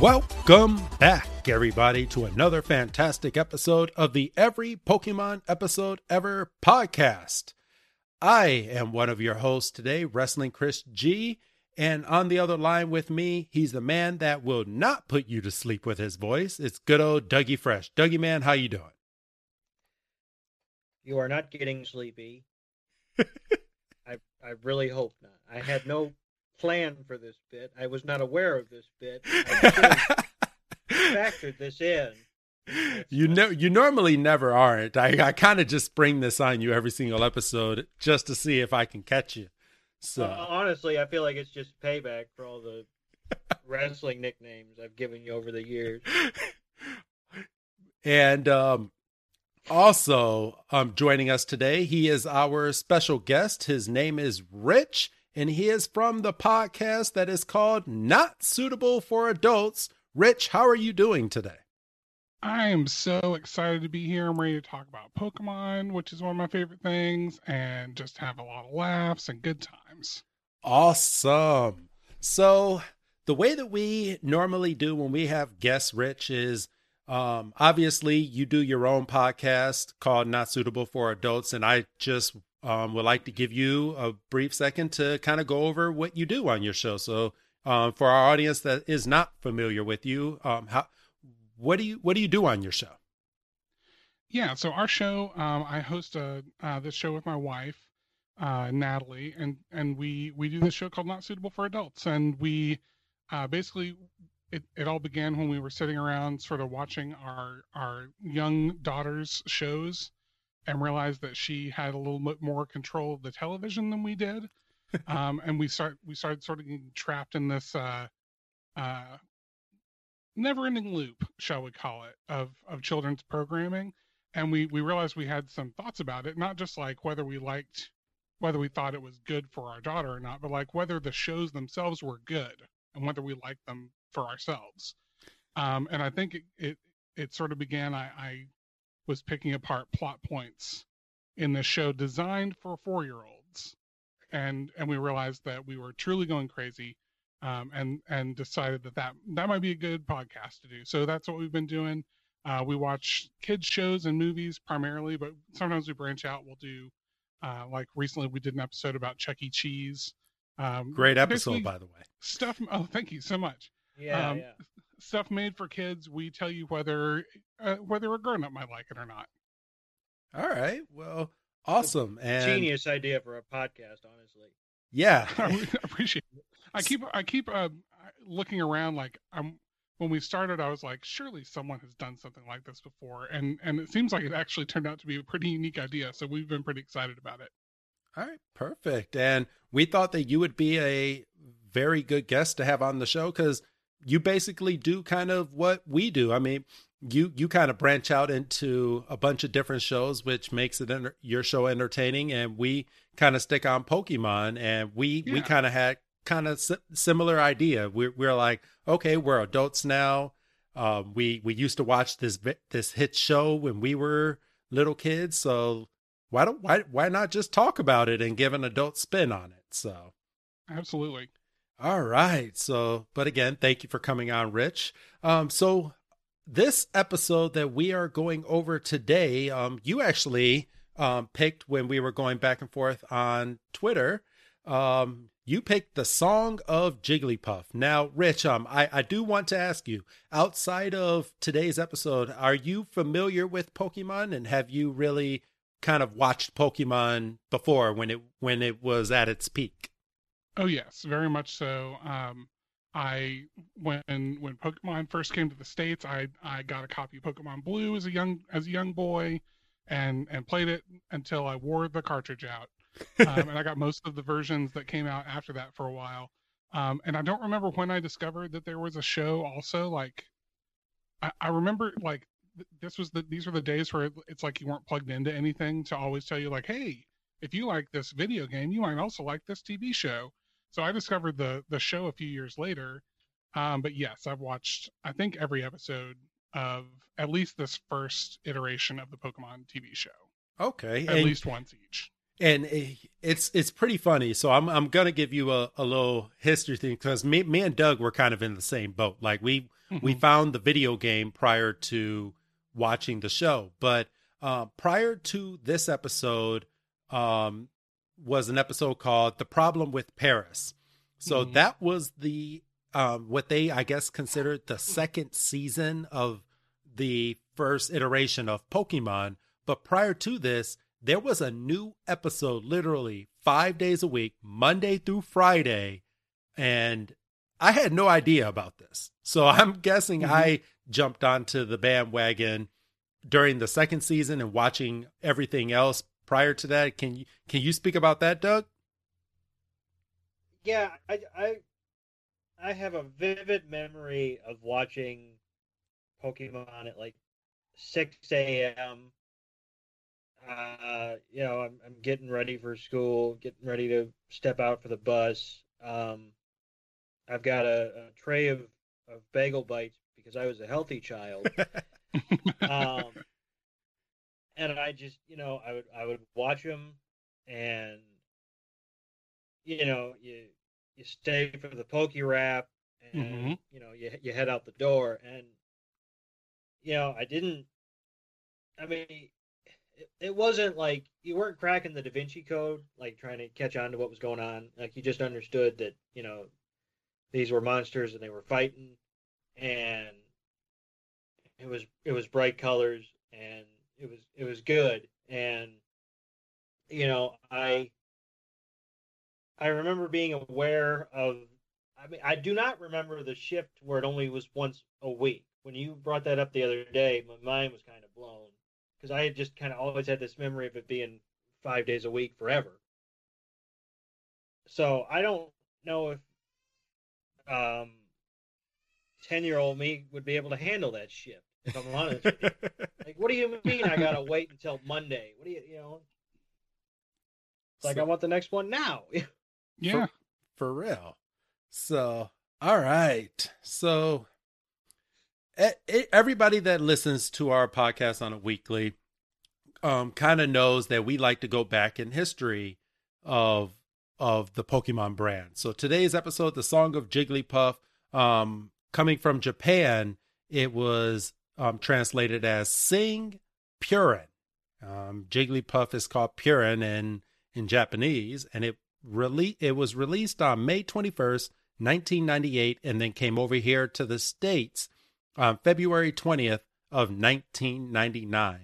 Welcome back, everybody, to another fantastic episode of the Every Pokemon Episode Ever podcast. I am one of your hosts today, Wrestling Chris G, and on the other line with me, he's the man that will not put you to sleep with his voice. It's good old Dougie Fresh. Dougie, man, how you doing? You are not getting sleepy. I really hope not. I had no plan for this bit. I was not aware of this bit. I factored this in. You know, you normally never aren't. I kind of just spring this on you every single episode just to see if I can catch you. So honestly, I feel like it's just payback for all the wrestling nicknames I've given you over the years. And also, joining us today, he is our special guest. His name is Rich. And he is from the podcast that is called Not Suitable for Adults. Rich, how are you doing today? I am so excited to be here. I'm ready to talk about Pokemon, which is one of my favorite things, and just have a lot of laughs and good times. Awesome. So the way that we normally do when we have guests, Rich, is obviously you do your own podcast called Not Suitable for Adults, and I just would like to give you a brief second to kind of go over what you do on your show. So for our audience that is not familiar with you, what do you do on your show? Yeah, so our show, I host this show with my wife, Natalie, and we do this show called Not Suitable for Adults. And we basically, it all began when we were sitting around sort of watching our young daughter's shows, and realized that she had a little bit more control of the television than we did. And we started sort of getting trapped in this never-ending loop, shall we call it, of children's programming. And we realized we had some thoughts about it, not just like whether we thought it was good for our daughter or not, but like whether the shows themselves were good and whether we liked them for ourselves. And I think it sort of began, I was picking apart plot points in the show designed for four-year-olds, and we realized that we were truly going crazy, and decided that might be a good podcast to do. So that's what we've been doing. We watch kids shows and movies primarily, but sometimes we branch out. We'll do like recently we did an episode about Chuck E. Cheese. Great episode, by the way. Stuff. Oh, thank you so much. Yeah. Yeah. Stuff made for kids. We tell you whether a grown-up might like it or not. All right, well, awesome. And genius idea for a podcast, honestly. Yeah. I appreciate it. I keep looking around, like when we started I was like, surely someone has done something like this before, and it seems like it actually turned out to be a pretty unique idea, so we've been pretty excited about it. All right, perfect. And we thought that you would be a very good guest to have on the show, because you basically do kind of what we do. I mean, you kind of branch out into a bunch of different shows, which makes it your show entertaining. And we kind of stick on Pokemon, and we kind of had kind of similar idea. We're like, okay, we're adults now. We used to watch this hit show when we were little kids. So why not just talk about it and give an adult spin on it? So absolutely. All right. So, but again, thank you for coming on, Rich. So this episode that we are going over today, you actually picked, when we were going back and forth on Twitter, you picked the Song of Jigglypuff. Now, Rich, I do want to ask you, outside of today's episode, are you familiar with Pokemon, and have you really kind of watched Pokemon before when it was at its peak? Oh yes, very much so. I when Pokemon first came to the States, I got a copy of Pokemon Blue as a young boy, and played it until I wore the cartridge out. And I got most of the versions that came out after that for a while. And I don't remember when I discovered that there was a show also. Like, I remember, like, these were the days where it's like you weren't plugged into anything to always tell you, like, hey, if you like this video game, you might also like this TV show. So I discovered the show a few years later. But yes, I've watched, I think, every episode of at least this first iteration of the Pokemon TV show. Okay. At least once each. And it's pretty funny. So I'm going to give you a little history thing, because me and Doug were kind of in the same boat. Like, we found the video game prior to watching the show. But prior to this episode was an episode called The Problem with Paris. So that was the what they, I guess, considered the second season of the first iteration of Pokemon. But prior to this, there was a new episode literally 5 days a week, Monday through Friday. And I had no idea about this. So I'm guessing I jumped onto the bandwagon during the second season and watching everything else prior to that. Can you speak about that, Doug? Yeah, I have a vivid memory of watching Pokemon at like 6 a.m. You know, I'm getting ready for school, getting ready to step out for the bus. I've got a tray of bagel bites because I was a healthy child. And I just, you know, I would watch them, and, you know, you stay for the Poké Wrap, and you know, you head out the door, and, you know, it wasn't like you weren't cracking the Da Vinci Code, like trying to catch on to what was going on. Like, you just understood that, you know, these were monsters and they were fighting, and it was bright colors, and it was good. And, you know, I remember being aware of, I mean, I do not remember the shift where it only was once a week. When you brought that up the other day, my mind was kind of blown, because I had just kind of always had this memory of it being 5 days a week forever. So I don't know if 10-year-old me would be able to handle that shift, if I'm honest with you. Like, what do you mean I got to wait until Monday? What do you, you know? It's like, I want the next one now. Yeah. For real. So, all right. So, everybody that listens to our podcast on a weekly kind of knows that we like to go back in history of the Pokemon brand. So today's episode, The Song of Jigglypuff, coming from Japan, it was translated as Sing, Purin. Jigglypuff is called Purin in Japanese, and it was released on May 21st, 1998, and then came over here to the States on February 20th of 1999.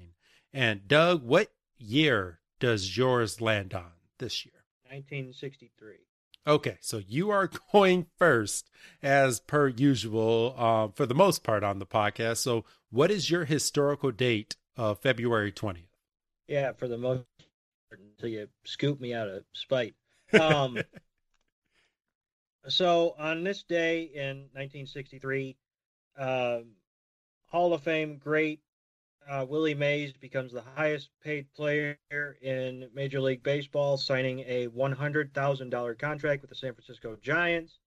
And Doug, what year does yours land on this year? 1963. Okay, so you are going first, as per usual, for the most part on the podcast. So what is your historical date of February 20th? Yeah, for the most part, until you scoop me out of spite. So on this day in 1963, Hall of Fame great Willie Mays becomes the highest paid player in Major League Baseball, signing a $100,000 contract with the San Francisco Giants.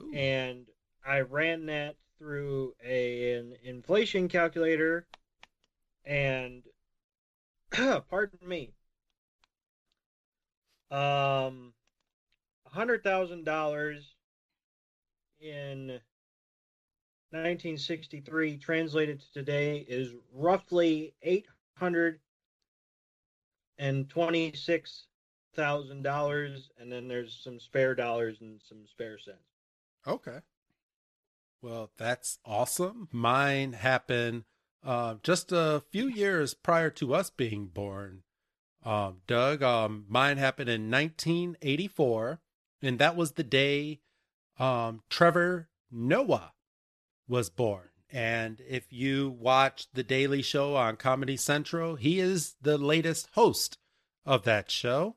Ooh. And I ran that through an inflation calculator, and pardon me, $100,000 in 1963 translated to today is roughly $826,000, and then there's some spare dollars and some spare cents. Okay. Well, that's awesome. Mine happened just a few years prior to us being born. Doug, mine happened in 1984, and that was the day Trevor Noah was born. And if you watch The Daily Show on Comedy Central, he is the latest host of that show.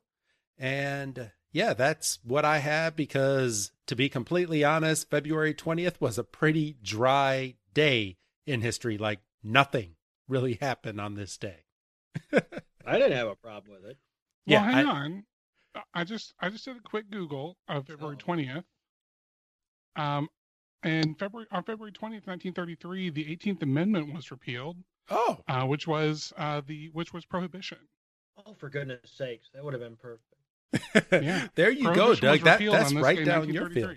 And yeah, that's what I have because, to be completely honest, February 20th was a pretty dry day in history. Like, nothing really happened on this day. I didn't have a problem with it. Well, yeah, hang on. I just did a quick Google of February 20th. And on February 20th, 1933, the 18th Amendment was repealed. Oh, which was prohibition. Oh, for goodness sakes, that would have been perfect. Yeah, there you go, Doug. That's right down your field.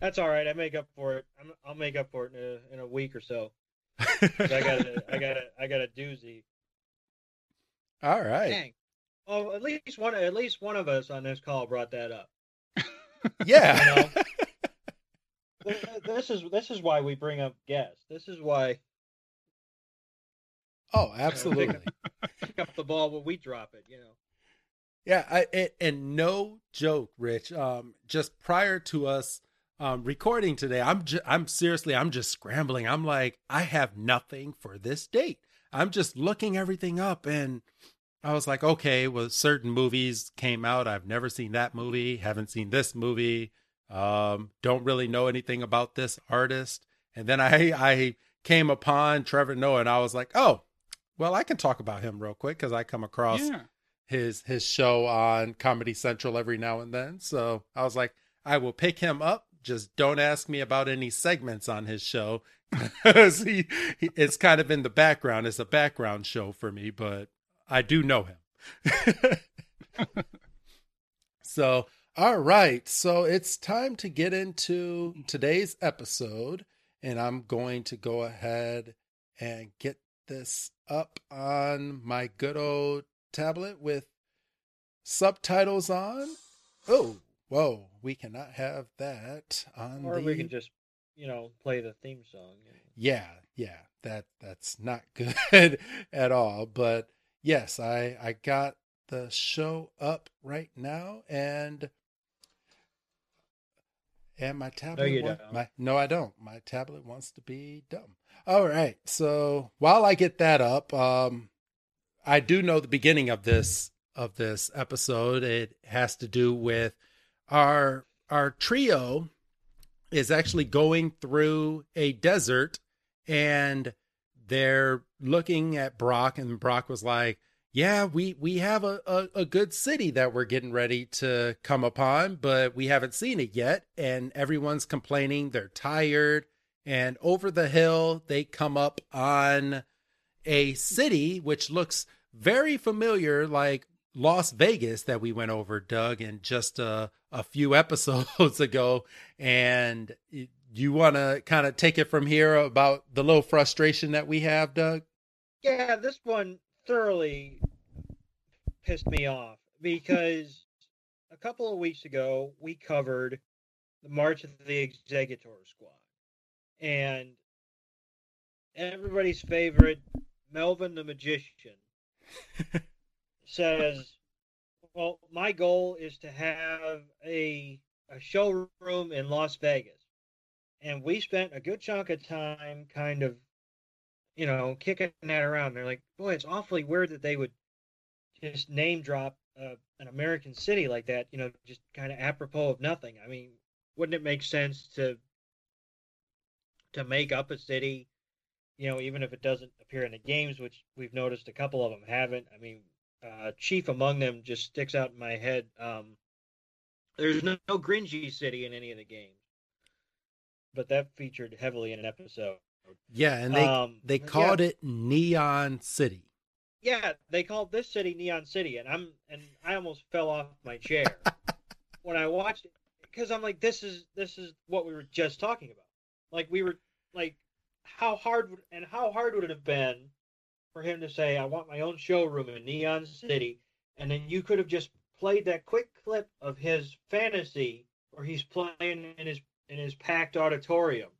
That's all right. I make up for it. I'll make up for it in a week or so. I got a doozy. All right. Dang. Well, at least one of us on this call brought that up. Yeah. You know? This is why we bring up guests. This is why. Oh, absolutely. Pick up the ball when we drop it, you know. Yeah, and no joke, Rich. Just prior to us recording today, I'm seriously just scrambling. I'm like, I have nothing for this date. I'm just looking everything up, and I was like, okay, well, certain movies came out. I've never seen that movie. Haven't seen this movie. Don't really know anything about this artist. And then I came upon Trevor Noah, and I was like, oh, well, I can talk about him real quick because I come across his show on Comedy Central every now and then. So I was like, I will pick him up. Just don't ask me about any segments on his show. It's kind of in the background. It's a background show for me, but I do know him. So... all right, so it's time to get into today's episode, and I'm going to go ahead and get this up on my good old tablet with subtitles on. Oh, whoa, we cannot have that on. Or we can just, play the theme song. Yeah, that's not good at all. But yes, I got the show up right now, and... and my tablet. I don't. My tablet wants to be dumb. All right. So while I get that up, I do know the beginning of this episode. It has to do with our trio is actually going through a desert, and they're looking at Brock, and Brock was like, yeah, we have a good city that we're getting ready to come upon, but we haven't seen it yet. And everyone's complaining they're tired. And over the hill, they come up on a city which looks very familiar, like Las Vegas that we went over, Doug, in just a few episodes ago. And you want to kind of take it from here about the little frustration that we have, Doug? Yeah, this one thoroughly pissed me off because a couple of weeks ago we covered the March of the Executor Squad and everybody's favorite Melvin the Magician says, well, my goal is to have a showroom in Las Vegas, and we spent a good chunk of time kind of kicking that around. They're like, boy, it's awfully weird that they would just name drop an American city like that, just kind of apropos of nothing. I mean, wouldn't it make sense to make up a city, even if it doesn't appear in the games, which we've noticed a couple of them haven't. I mean, chief among them just sticks out in my head. There's no Gringy City in any of the games, but that featured heavily in an episode. Yeah, and they called it Neon City. Yeah, they called this city Neon City, and I almost fell off my chair when I watched it, because I'm like, this is what we were just talking about. Like, we were like, how hard would it have been for him to say, I want my own showroom in Neon City, and then you could have just played that quick clip of his fantasy where he's playing in his packed auditorium.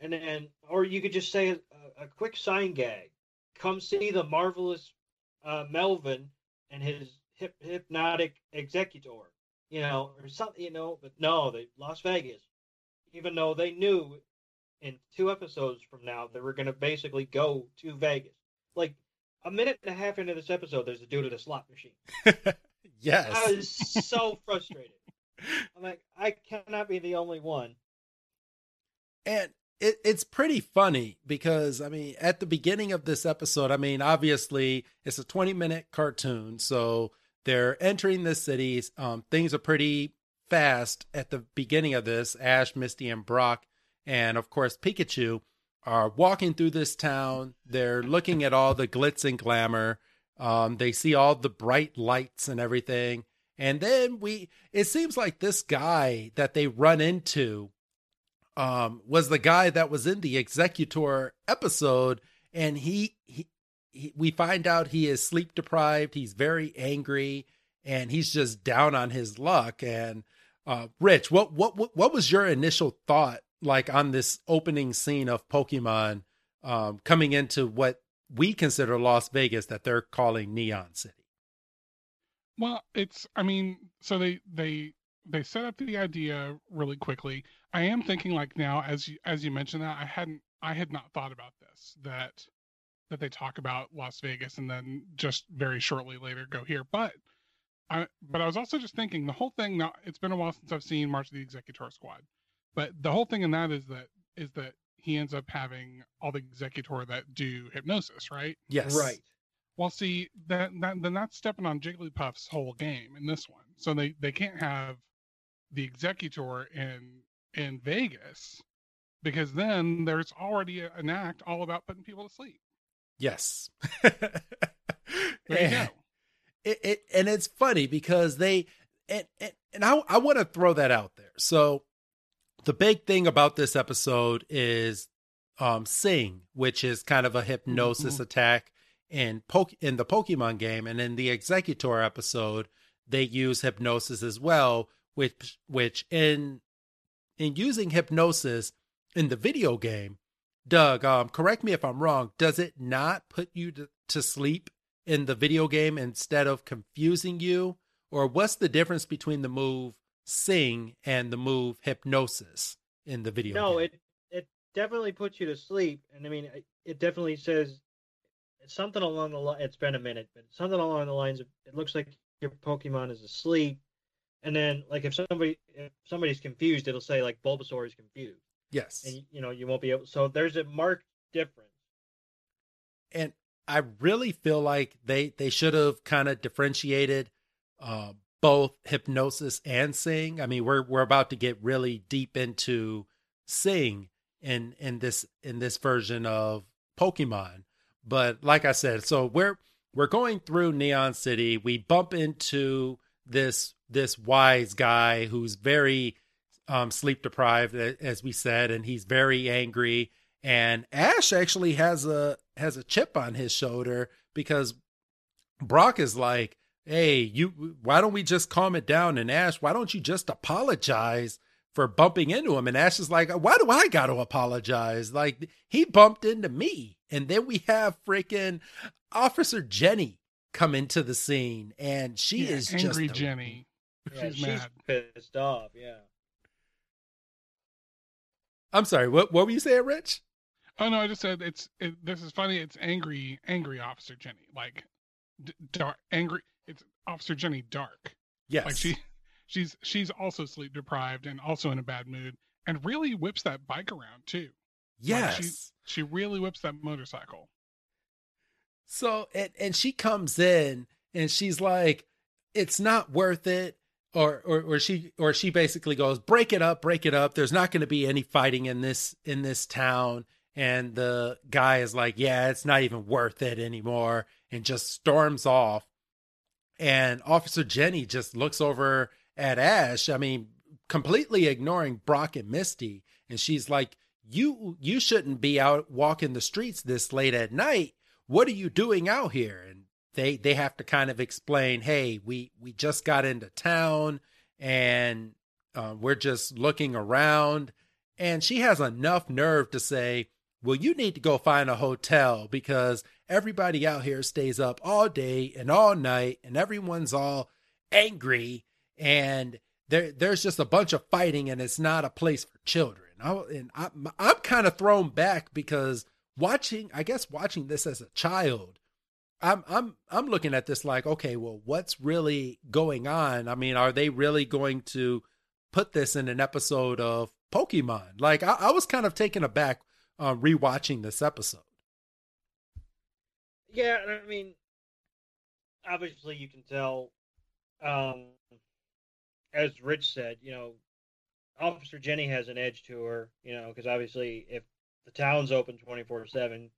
And then, or you could just say a quick sign gag. Come see the marvelous Melvin and his hypnotic executor, or something, But no, Las Vegas. Even though they knew in 2 episodes from now they were going to basically go to Vegas. Like a minute and a half into this episode, there's a dude at a slot machine. Yes. I was so frustrated. I'm like, I cannot be the only one. And it's pretty funny because, I mean, at the beginning of this episode, I mean, obviously it's a 20-minute cartoon. So they're entering the city. Things are pretty fast at the beginning of this. Ash, Misty, and Brock, and of course Pikachu, are walking through this town. They're looking at all the glitz and glamour. They see all the bright lights and everything. And then it seems like this guy that they run into was the guy that was in the Executor episode. And we find out he is sleep deprived. He's very angry and he's just down on his luck. And Rich, what was your initial thought like on this opening scene of Pokemon coming into what we consider Las Vegas that they're calling Neon City? Well, so they set up the idea really quickly. I am thinking like now, as you mentioned that, I had not thought about this, that they talk about Las Vegas and then just very shortly later go here. But I was also just thinking the whole thing. Now, it's been a while since I've seen March of the Executor Squad, but the whole thing in that is that he ends up having all the Executor that do hypnosis, right? Yes. Right. Well, see, then that's stepping on Jigglypuff's whole game in this one. So they can't have the Executor in Vegas because then there's already an act all about putting people to sleep. Yes. There you go. And it's funny because I want to throw that out there. So the big thing about this episode is Sing, which is kind of a hypnosis attack. In the Pokemon game and in the Executor episode, they use hypnosis as well, which in using hypnosis in the video game, Doug, correct me if I'm wrong, does it not put you to sleep in the video game instead of confusing you? Or what's the difference between the move Sing and the move Hypnosis in the video game? No, it definitely puts you to sleep. And I mean, it definitely says... something along the line, it's been a minute, but something along the lines of, it looks like your Pokemon is asleep, and then like if somebody's confused, it'll say like Bulbasaur is confused. Yes, and you won't be able. So there's a marked difference. And I really feel like they should have kind of differentiated both hypnosis and Sing. I mean, we're about to get really deep into Sing in this version of Pokemon. But like I said, so we're going through Neon City. We bump into this wise guy who's very sleep deprived, as we said, and he's very angry. And Ash actually has a chip on his shoulder because Brock is like, "Hey, why don't we just calm it down?" And Ash, why don't you just apologize for bumping into him? And Ash is like, why do I got to apologize? Like, he bumped into me. And then we have freaking Officer Jenny come into the scene, and she is angry. Angry Jenny. Yeah, she's mad. Pissed off, yeah. I'm sorry, what were you saying, Rich? Oh, no, I just said, this is funny, it's angry Officer Jenny. Like, dark, angry, it's Officer Jenny dark. Yes. Like, she's also sleep deprived and also in a bad mood, and really whips that bike around too. Yes. Like she really whips that motorcycle. So, and she comes in and she's like, it's not worth it. Or she basically goes, break it up. There's not going to be any fighting in this town. And the guy is like, yeah, it's not even worth it anymore. And just storms off. And Officer Jenny just looks over at Ash. I mean, completely ignoring Brock and Misty. And she's like, You shouldn't be out walking the streets this late at night. What are you doing out here? And they have to kind of explain, hey, we just got into town and we're just looking around. And she has enough nerve to say, well, you need to go find a hotel because everybody out here stays up all day and all night and everyone's all angry. And there's just a bunch of fighting and it's not a place for children. I'm kind of thrown back because watching this as a child, I'm looking at this like, okay, well, what's really going on? I mean, are they really going to put this in an episode of Pokemon? Like, I was kind of taken aback rewatching this episode. Yeah, I mean, obviously you can tell, as Rich said, you know, Officer Jenny has an edge to her, you know, because obviously if the town's open 24/7,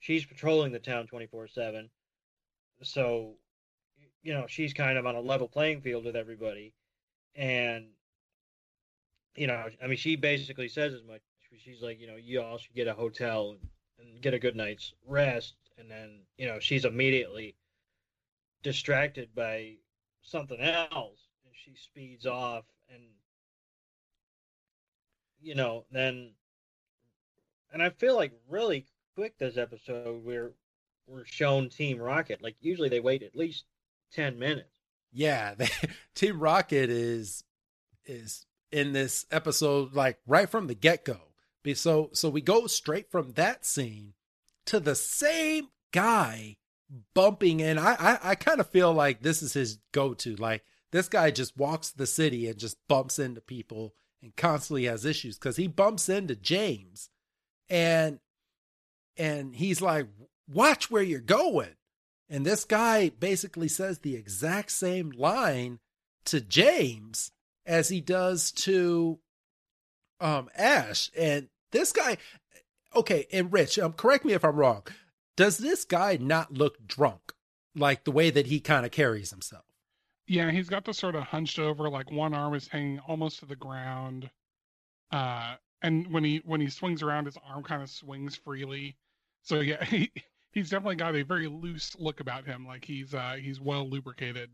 she's patrolling the town 24/7. So, you know, she's kind of on a level playing field with everybody. And, you know, I mean, she basically says as much. She's like, you know, you all should get a hotel and get a good night's rest. And then, you know, she's immediately distracted by something else. And she speeds off. And, you know, then, and I feel like really quick this episode we're shown Team Rocket. Like, usually they wait at least 10 minutes. Yeah, Team Rocket is in this episode, like, right from the get-go. So we go straight from that scene to the same guy bumping in. I kind of feel like this is his go-to. Like, this guy just walks the city and just bumps into people and constantly has issues, because he bumps into James and he's like, watch where you're going. And this guy basically says the exact same line to James as he does to Ash. And this guy, okay, and Rich, correct me if I'm wrong. Does this guy not look drunk, like the way that he kind of carries himself? Yeah, he's got the sort of hunched over, like one arm is hanging almost to the ground. And when he swings around, his arm kind of swings freely. So yeah, he's definitely got a very loose look about him. Like he's well lubricated.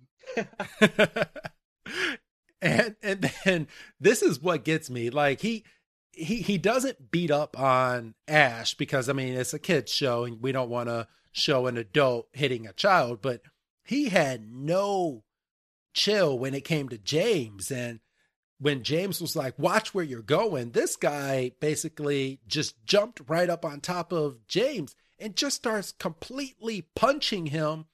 And then this is what gets me. Like he doesn't beat up on Ash, because I mean, it's a kid's show and we don't want to show an adult hitting a child, but he had no chill when it came to James. And when James was like, watch where you're going, this guy basically just jumped right up on top of James and just starts completely punching him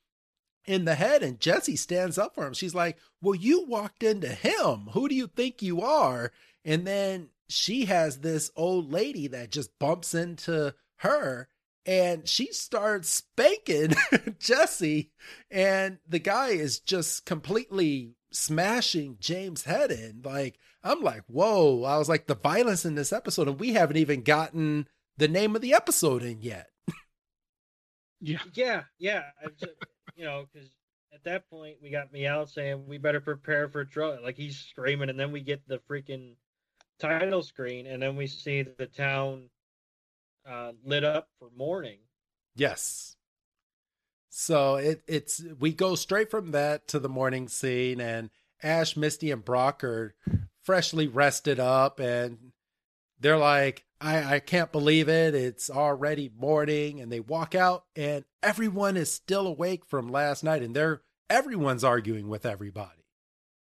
in the head. And Jesse stands up for him. She's like, well, you walked into him. Who do you think you are? And then she has this old lady that just bumps into her, and she starts spanking Jesse. And the guy is just completely smashing James' head in. Like, I'm like, whoa. I was like, the violence in this episode, and we haven't even gotten the name of the episode in yet. Yeah. You know, because at that point we got Meow saying we better prepare for drug. Like, he's screaming, and then we get the freaking title screen, and then we see the town lit up for morning. Yes. So it's we go straight from that to the morning scene, and Ash, Misty, and Brock are freshly rested up, and they're like, I can't believe it. It's already morning. And they walk out, and everyone is still awake from last night, and everyone's arguing with everybody.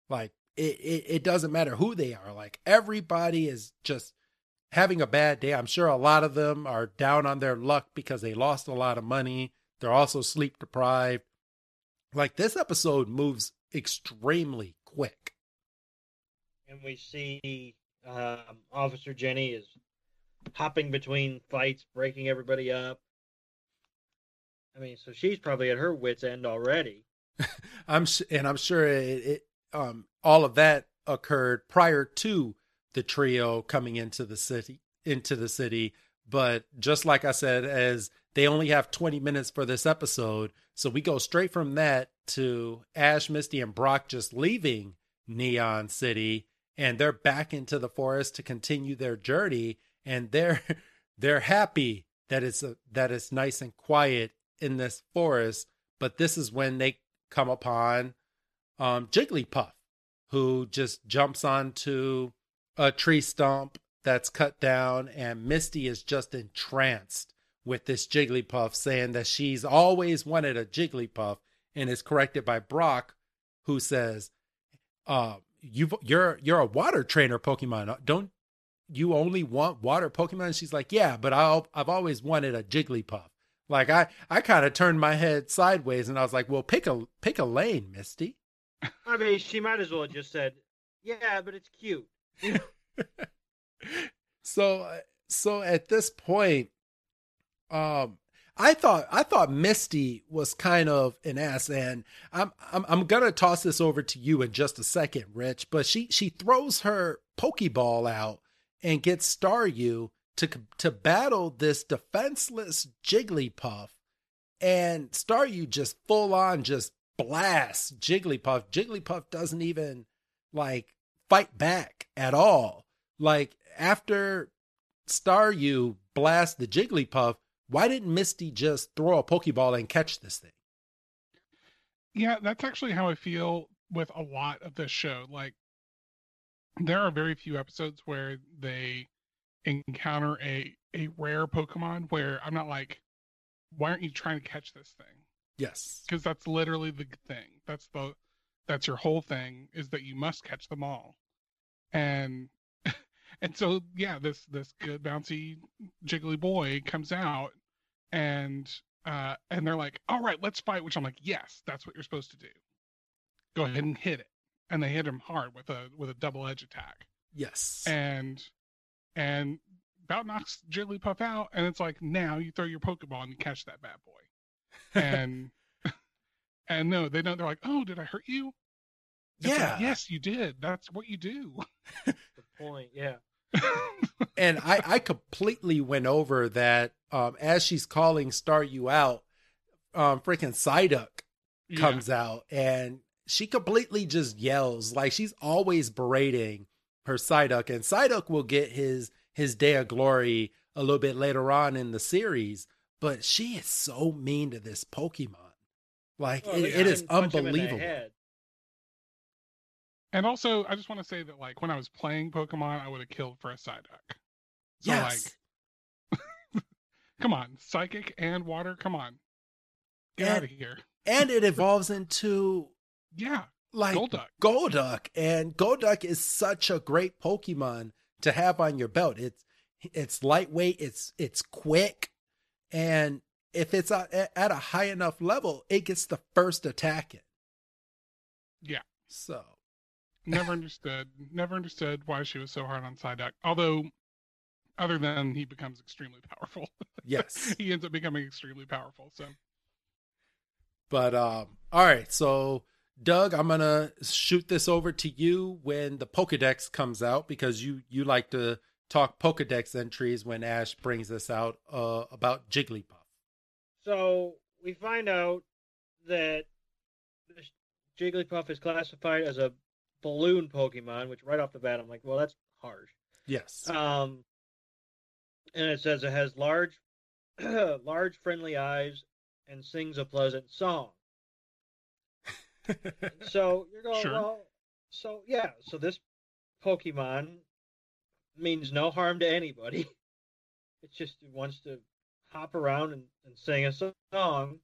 Like, it doesn't matter who they are. Like, everybody is just having a bad day. I'm sure a lot of them are down on their luck because they lost a lot of money. They're also sleep deprived. Like, this episode moves extremely quick. And we see Officer Jenny is hopping between fights, breaking everybody up. I mean, so she's probably at her wit's end already. I'm sure it all of that occurred prior to the trio coming into the city. But just like I said, as they only have 20 minutes for this episode, so we go straight from that to Ash, Misty, and Brock just leaving Neon City, and they're back into the forest to continue their journey, and they're happy that it's nice and quiet in this forest. But this is when they come upon Jigglypuff, who just jumps onto a tree stump that's cut down, and Misty is just entranced with this Jigglypuff, saying that she's always wanted a Jigglypuff, and is corrected by Brock, who says, you're a water trainer Pokemon. Don't you only want water Pokemon?" And she's like, "Yeah, but I've always wanted a Jigglypuff." Like I kind of turned my head sideways and I was like, well, pick a lane, Misty. I mean, she might as well have just said, yeah, but it's cute. So at this point, I thought Misty was kind of an ass, and I'm gonna toss this over to you in just a second, Rich. But she throws her Pokeball out and gets Staryu to battle this defenseless Jigglypuff, and Staryu just full on just blasts Jigglypuff. Jigglypuff doesn't even like fight back at all. Like after Staryu blasts the Jigglypuff, why didn't Misty just throw a Pokeball and catch this thing? Yeah, that's actually how I feel with a lot of this show. Like, there are very few episodes where they encounter a rare Pokemon where I'm not like, why aren't you trying to catch this thing? Yes. Because that's literally the thing. That's your whole thing, is that you must catch them all. And so, yeah, this good bouncy jiggly boy comes out, and they're like, all right, let's fight, which I'm like, yes, that's what you're supposed to do. Go ahead and hit it. And they hit him hard with a double-edge attack. Yes. And about knocks Jigglypuff out, and it's like, now you throw your Pokeball and you catch that bad boy. And no, they don't. They're like, oh, did I hurt you? It's yeah. Like, yes, you did. That's what you do. The point, yeah. And I completely went over that as she's calling Staryu out, freaking Psyduck comes out, and she completely just yells. Like, she's always berating her Psyduck, and Psyduck will get his day of glory a little bit later on in the series, but she is so mean to this Pokemon. Like, it is unbelievable. And also, I just want to say that, like, when I was playing Pokemon, I would have killed for a Psyduck. So, yes. Like, come on, Psychic and Water, come on, get out of here. And it evolves into like Golduck, and Golduck is such a great Pokemon to have on your belt. It's lightweight, it's quick, and if it's at a high enough level, it gets the first attack in. Yeah. So. Never understood why she was so hard on Psyduck. Although, other than he becomes extremely powerful. Yes. He ends up becoming extremely powerful, so. But, all right, so, Doug, I'm going to shoot this over to you when the Pokedex comes out, because you like to talk Pokedex entries when Ash brings this out about Jigglypuff. So, we find out that Jigglypuff is classified as a balloon Pokemon, which right off the bat I'm like, well, that's harsh. Yes. And it says it has large friendly eyes and sings a pleasant song. So you're going, sure. Well, so this Pokemon means no harm to anybody. It just wants to hop around and sing a song.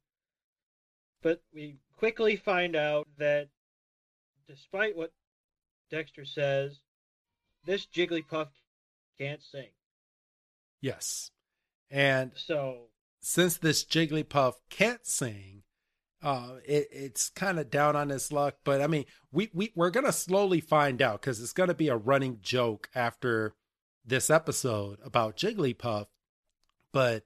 But we quickly find out that despite what Dexter says, this Jigglypuff can't sing. Yes. And so, since this Jigglypuff can't sing, it's kind of down on its luck. But I mean, we're going to slowly find out, because it's going to be a running joke after this episode about Jigglypuff. But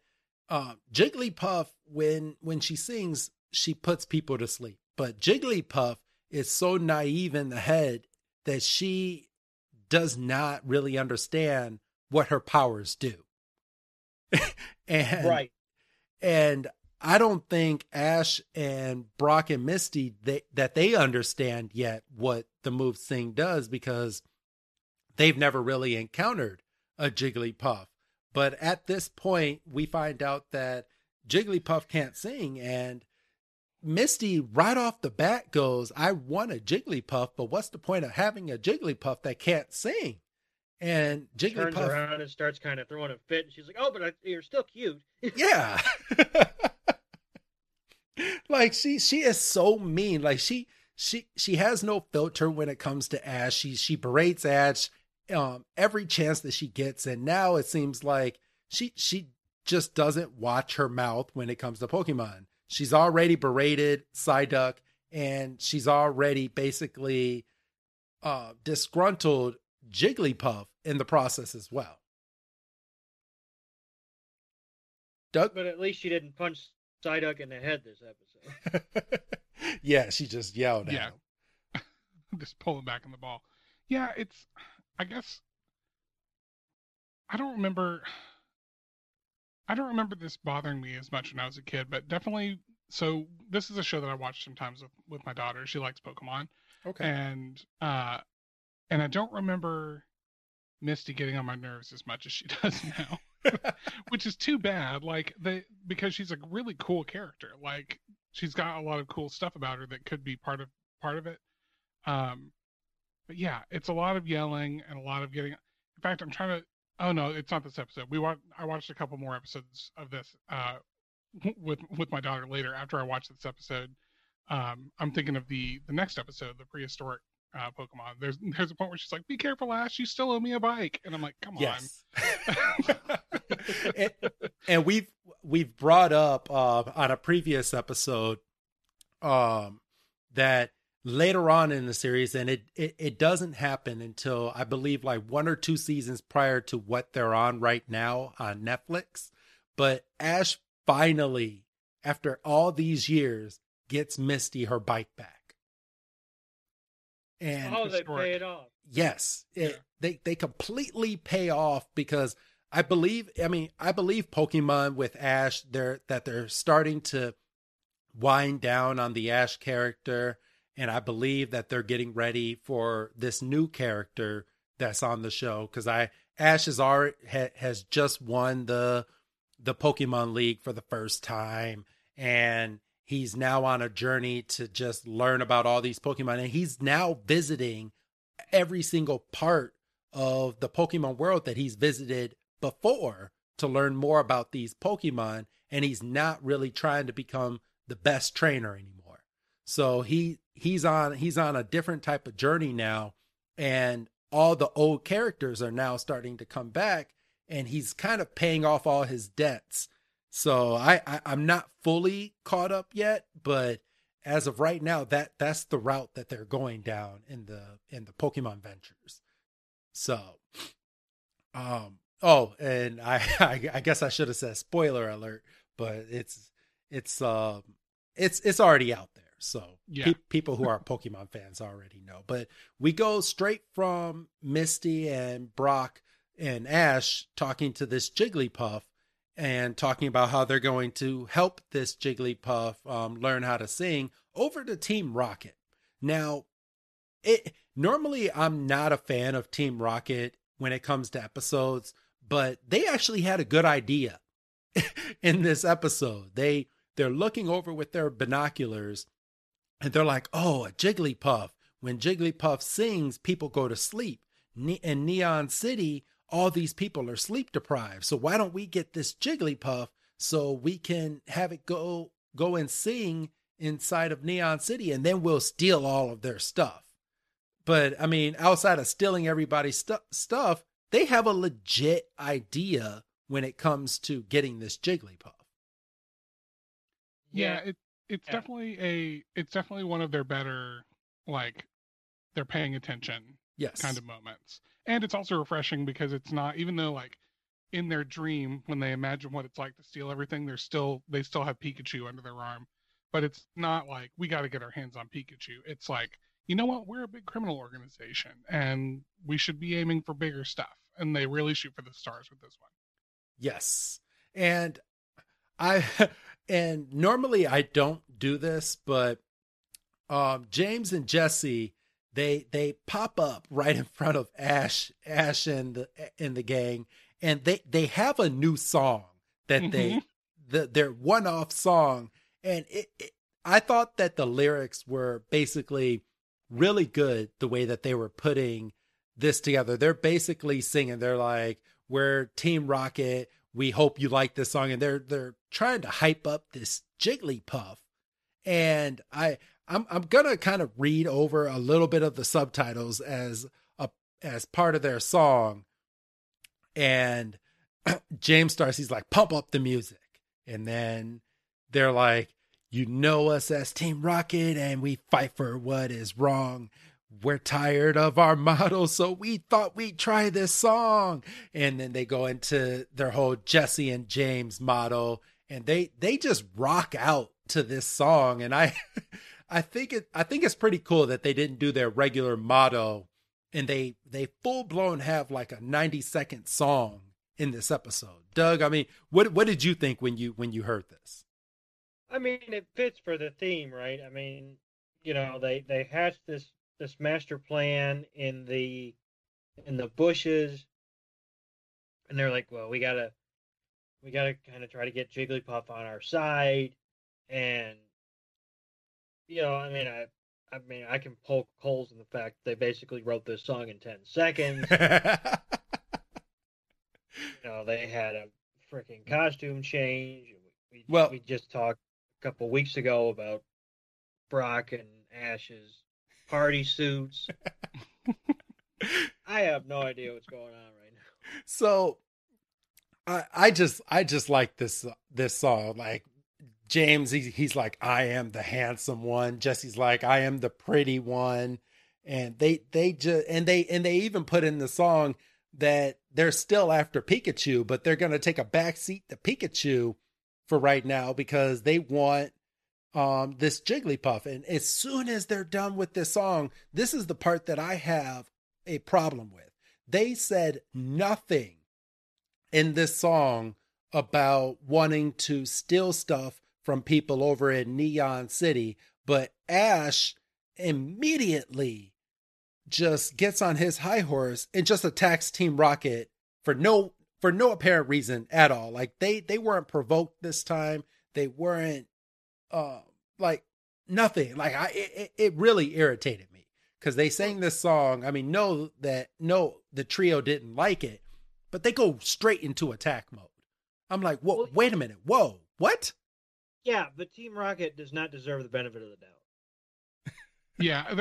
Jigglypuff, when she sings, she puts people to sleep. But Jigglypuff is so naive in the head that she does not really understand what her powers do. And I don't think Ash and Brock and Misty, that they understand yet what the move Sing does, because they've never really encountered a Jigglypuff. But at this point, we find out that Jigglypuff can't sing, and Misty right off the bat goes, I want a Jigglypuff, but what's the point of having a Jigglypuff that can't sing? And Jigglypuff turns around and starts kind of throwing a fit, and she's like, oh, but you're still cute. Yeah. Like, she is so mean. Like, she has no filter when it comes to Ash. She berates Ash every chance that she gets, and now it seems like she just doesn't watch her mouth when it comes to Pokemon. She's already berated Psyduck, and she's already basically disgruntled Jigglypuff in the process as well. Doug? But at least she didn't punch Psyduck in the head this episode. Yeah, she just yelled at him. Just pulling back in the ball. Yeah, it's, I guess, I don't remember this bothering me as much when I was a kid, but definitely, so this is a show that I watch sometimes with my daughter. She likes Pokemon. Okay. And I don't remember Misty getting on my nerves as much as she does now. Which is too bad, because she's a really cool character. Like, she's got a lot of cool stuff about her that could be part of it. But yeah, it's a lot of yelling and a lot of getting. In fact, I'm trying to. Oh no, it's not this episode. I watched a couple more episodes of this with my daughter later after I watched this episode. I'm thinking of the next episode, the prehistoric Pokemon. There's a point where she's like, "Be careful, Ash! You still owe me a bike," and I'm like, "Come on." And we've brought up on a previous episode that later on in the series, and it doesn't happen until I believe like one or two seasons prior to what they're on right now on Netflix. But Ash finally, after all these years, gets Misty her bike back. And they pay it off. Yes, they completely pay off because I believe Pokemon with Ash, they're starting to wind down on the Ash character. And I believe that they're getting ready for this new character that's on the show. Because Ash has just won the Pokemon League for the first time. And he's now on a journey to just learn about all these Pokemon. And he's now visiting every single part of the Pokemon world that he's visited before to learn more about these Pokemon, and he's not really trying to become the best trainer anymore. So he's on a different type of journey now, and all the old characters are now starting to come back, and he's kind of paying off all his debts. So I'm not fully caught up yet, but as of right now, that's the route that they're going down in the Pokemon Ventures. So oh, and I guess I should have said spoiler alert, but it's already out there, so yeah. People who are Pokemon fans already know. But we go straight from Misty and Brock and Ash talking to this Jigglypuff and talking about how they're going to help this Jigglypuff learn how to sing over to Team Rocket. Now, normally I'm not a fan of Team Rocket when it comes to episodes, but they actually had a good idea in this episode. They're looking over with their binoculars, and they're like, oh, a Jigglypuff. When Jigglypuff sings, people go to sleep. In Neon City, all these people are sleep deprived. So why don't we get this Jigglypuff so we can have it go and sing inside of Neon City, and then we'll steal all of their stuff. But, I mean, outside of stealing everybody's stuff, they have a legit idea when it comes to getting this Jigglypuff. Yeah, it's definitely it's definitely one of their better, like, they're paying attention kind of moments. And it's also refreshing because it's not, even though, like, in their dream, when they imagine what it's like to steal everything, they still have Pikachu under their arm. But it's not like, we got to get our hands on Pikachu. It's like, you know what? We're a big criminal organization, and we should be aiming for bigger stuff. And they really shoot for the stars with this one. Yes. And normally I don't do this, but James and Jesse, they pop up right in front of Ash and the gang, and they have a new song that their one-off song, and I thought that the lyrics were basically really good the way that they were putting this together. They're basically singing, they're like, we're Team Rocket, we hope you like this song, and they're trying to hype up this Jigglypuff. And I'm gonna kind of read over a little bit of the subtitles as part of their song. And James starts, he's like, pump up the music. And then they're like, you know us as Team Rocket and we fight for what is wrong. We're tired of our motto, so we thought we'd try this song. And then they go into their whole Jesse and James motto, and they just rock out to this song. And I think it's pretty cool that they didn't do their regular motto, and they full blown have like a 90-second song in this episode. Doug, I mean, what did you think when you heard this? I mean, it fits for the theme, right? I mean, you know, they hatched this master plan in the bushes, and they're like, well, we gotta kind of try to get Jigglypuff on our side. And, you know, I mean, I can poke holes in the fact they basically wrote this song in 10 seconds. You know, they had a freaking costume change. We just talked a couple weeks ago about Brock and Ash's party suits. I have no idea what's going on right now. So I just like this song. Like James, he's like, I am the handsome one. Jesse's like, I am the pretty one. And they even put in the song that they're still after Pikachu, but they're going to take a backseat to Pikachu for right now because they want this Jigglypuff. And as soon as they're done with this song, this is the part that I have a problem with. They said nothing in this song about wanting to steal stuff from people over in Neon City, but Ash immediately just gets on his high horse and just attacks Team Rocket for no apparent reason at all. Like they weren't provoked this time. They weren't like nothing. Like it really irritated me because they sang this song. I mean, the trio didn't like it, but they go straight into attack mode. I'm like, whoa, well, wait a minute. Whoa, what? Yeah. But Team Rocket does not deserve the benefit of the doubt. Yeah.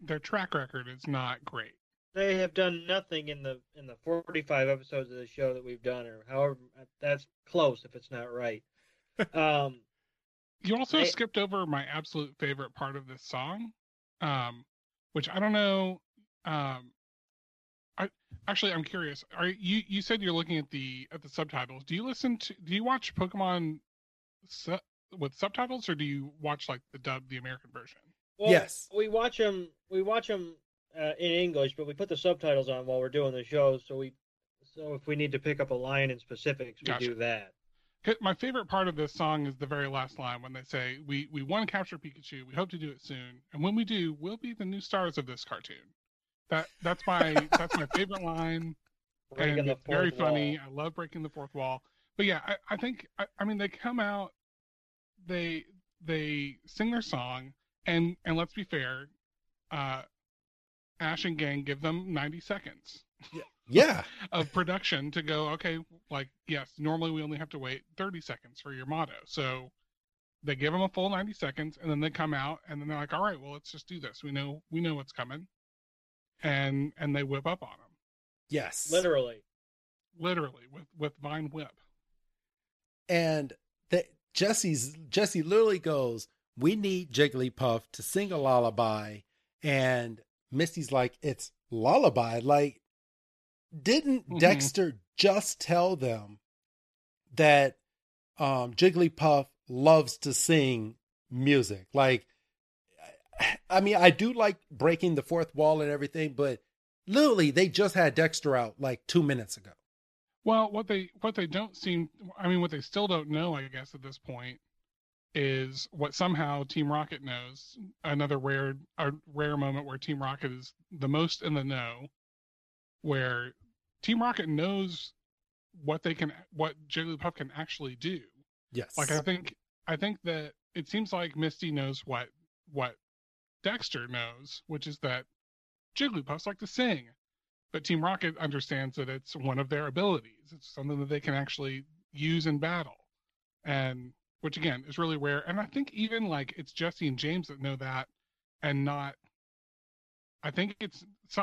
Their track record is not great. They have done nothing in the 45 episodes of the show that we've done, or however, that's close if it's not right. You also skipped over my absolute favorite part of this song, which I don't know. I'm curious. Are you said you're looking at the subtitles? Do you watch Pokemon with subtitles, or do you watch like the dub, the American version? Well, yes, we watch them in English, but we put the subtitles on while we're doing the show. So if we need to pick up a line in specifics, we do that. My favorite part of this song is the very last line when they say, we want to capture Pikachu. We hope to do it soon. And when we do, we'll be the new stars of this cartoon. That's my favorite line. And it's very funny. I love breaking the fourth wall. But yeah, I think they come out, they sing their song. And let's be fair, Ash and gang give them 90 seconds. Yeah. Of production to go, okay, like, yes, normally we only have to wait 30 seconds for your motto. So they give them a full 90 seconds, and then they come out, and then they're like, all right, well, let's just do this. We know what's coming. And they whip up on them. Yes. Literally, with Vine Whip. And Jesse literally goes, we need Jigglypuff to sing a lullaby, and Misty's like, it's lullaby. Like, didn't Dexter just tell them that Jigglypuff loves to sing music? Like, I mean, I do like breaking the fourth wall and everything, but literally they just had Dexter out like 2 minutes ago. Well, what they still don't know, I guess, at this point, is what somehow Team Rocket knows. Another rare moment where Team Rocket is the most in the know, where Team Rocket knows what Jigglypuff can actually do. Yes. Like I think that it seems like Misty knows what Dexter knows, which is that Jigglypuffs like to sing. But Team Rocket understands that it's one of their abilities. It's something that they can actually use in battle. And which again is really rare. And I think even like it's Jesse and James that know that, and not, I think it's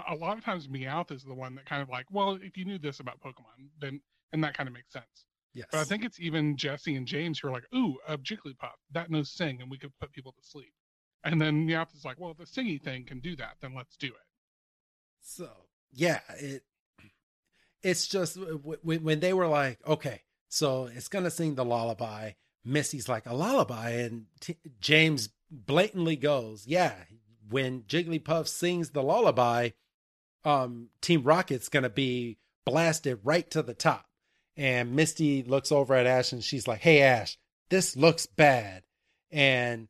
a lot of times Meowth is the one that kind of like, well, if you knew this about Pokemon, then and that kind of makes sense. Yes. But I think it's even Jesse and James who are like, ooh, a Jigglypuff, that knows Sing, and we could put people to sleep. And then the opposite's like, well, if the Singy thing can do that, then let's do it. So, yeah, it's just when they were like, okay, so it's going to sing the lullaby. Missy's like, a lullaby? And James blatantly goes, yeah, when Jigglypuff sings the lullaby, Team Rocket's going to be blasted right to the top. And Misty looks over at Ash and she's like, hey, Ash, this looks bad. And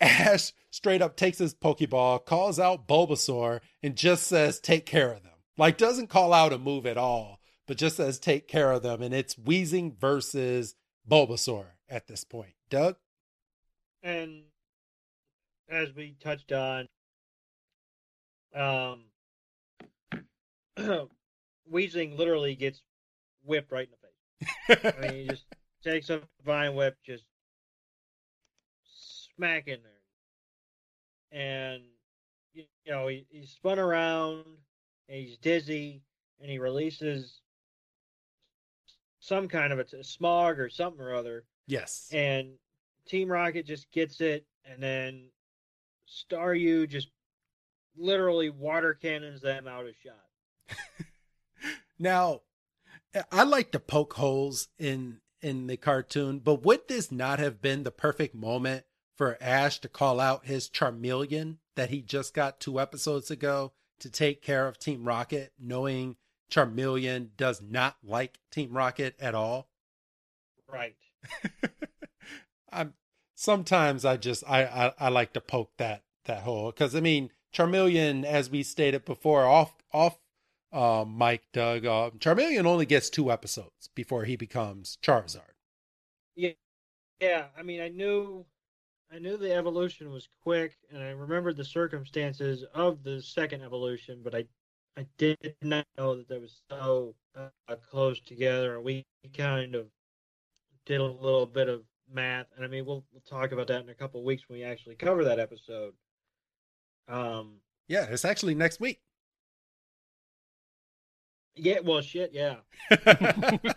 Ash straight up takes his Pokeball, calls out Bulbasaur, and just says, take care of them. Like, doesn't call out a move at all, but just says, take care of them. And it's Weezing versus Bulbasaur at this point. Doug? And as we touched on, Weezing literally gets whipped right in the face. I mean, he just takes a vine whip, just smack in there. And, you know, he's spun around, and he's dizzy, and he releases some kind of a smog or something or other. Yes. And Team Rocket just gets it, and then Staryu just literally water cannons them out of shot. Now, I like to poke holes in the cartoon, but would this not have been the perfect moment for Ash to call out his Charmeleon that he just got 2 episodes ago to take care of Team Rocket, knowing Charmeleon does not like Team Rocket at all? Right. Sometimes I like to poke that hole, because I mean, Charmeleon, as we stated before, off Mike, Doug, Charmeleon only gets 2 episodes before he becomes Charizard. Yeah. I mean, I knew the evolution was quick, and I remembered the circumstances of the second evolution, but I did not know that they were so close together. We kind of did a little bit of math, and I mean, we'll talk about that in a couple of weeks when we actually cover that episode. Yeah, it's actually next week. Yeah, well, shit, yeah. It's the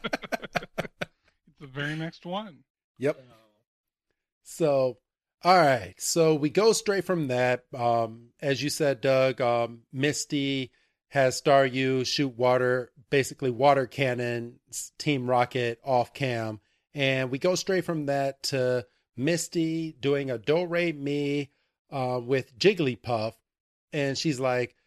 very next one. Yep. So, all right. So we go straight from that. As you said, Doug, Misty has Staryu shoot water, basically water cannon, Team Rocket off cam. And we go straight from that to Misty doing a do-re-mi with Jigglypuff. And she's like,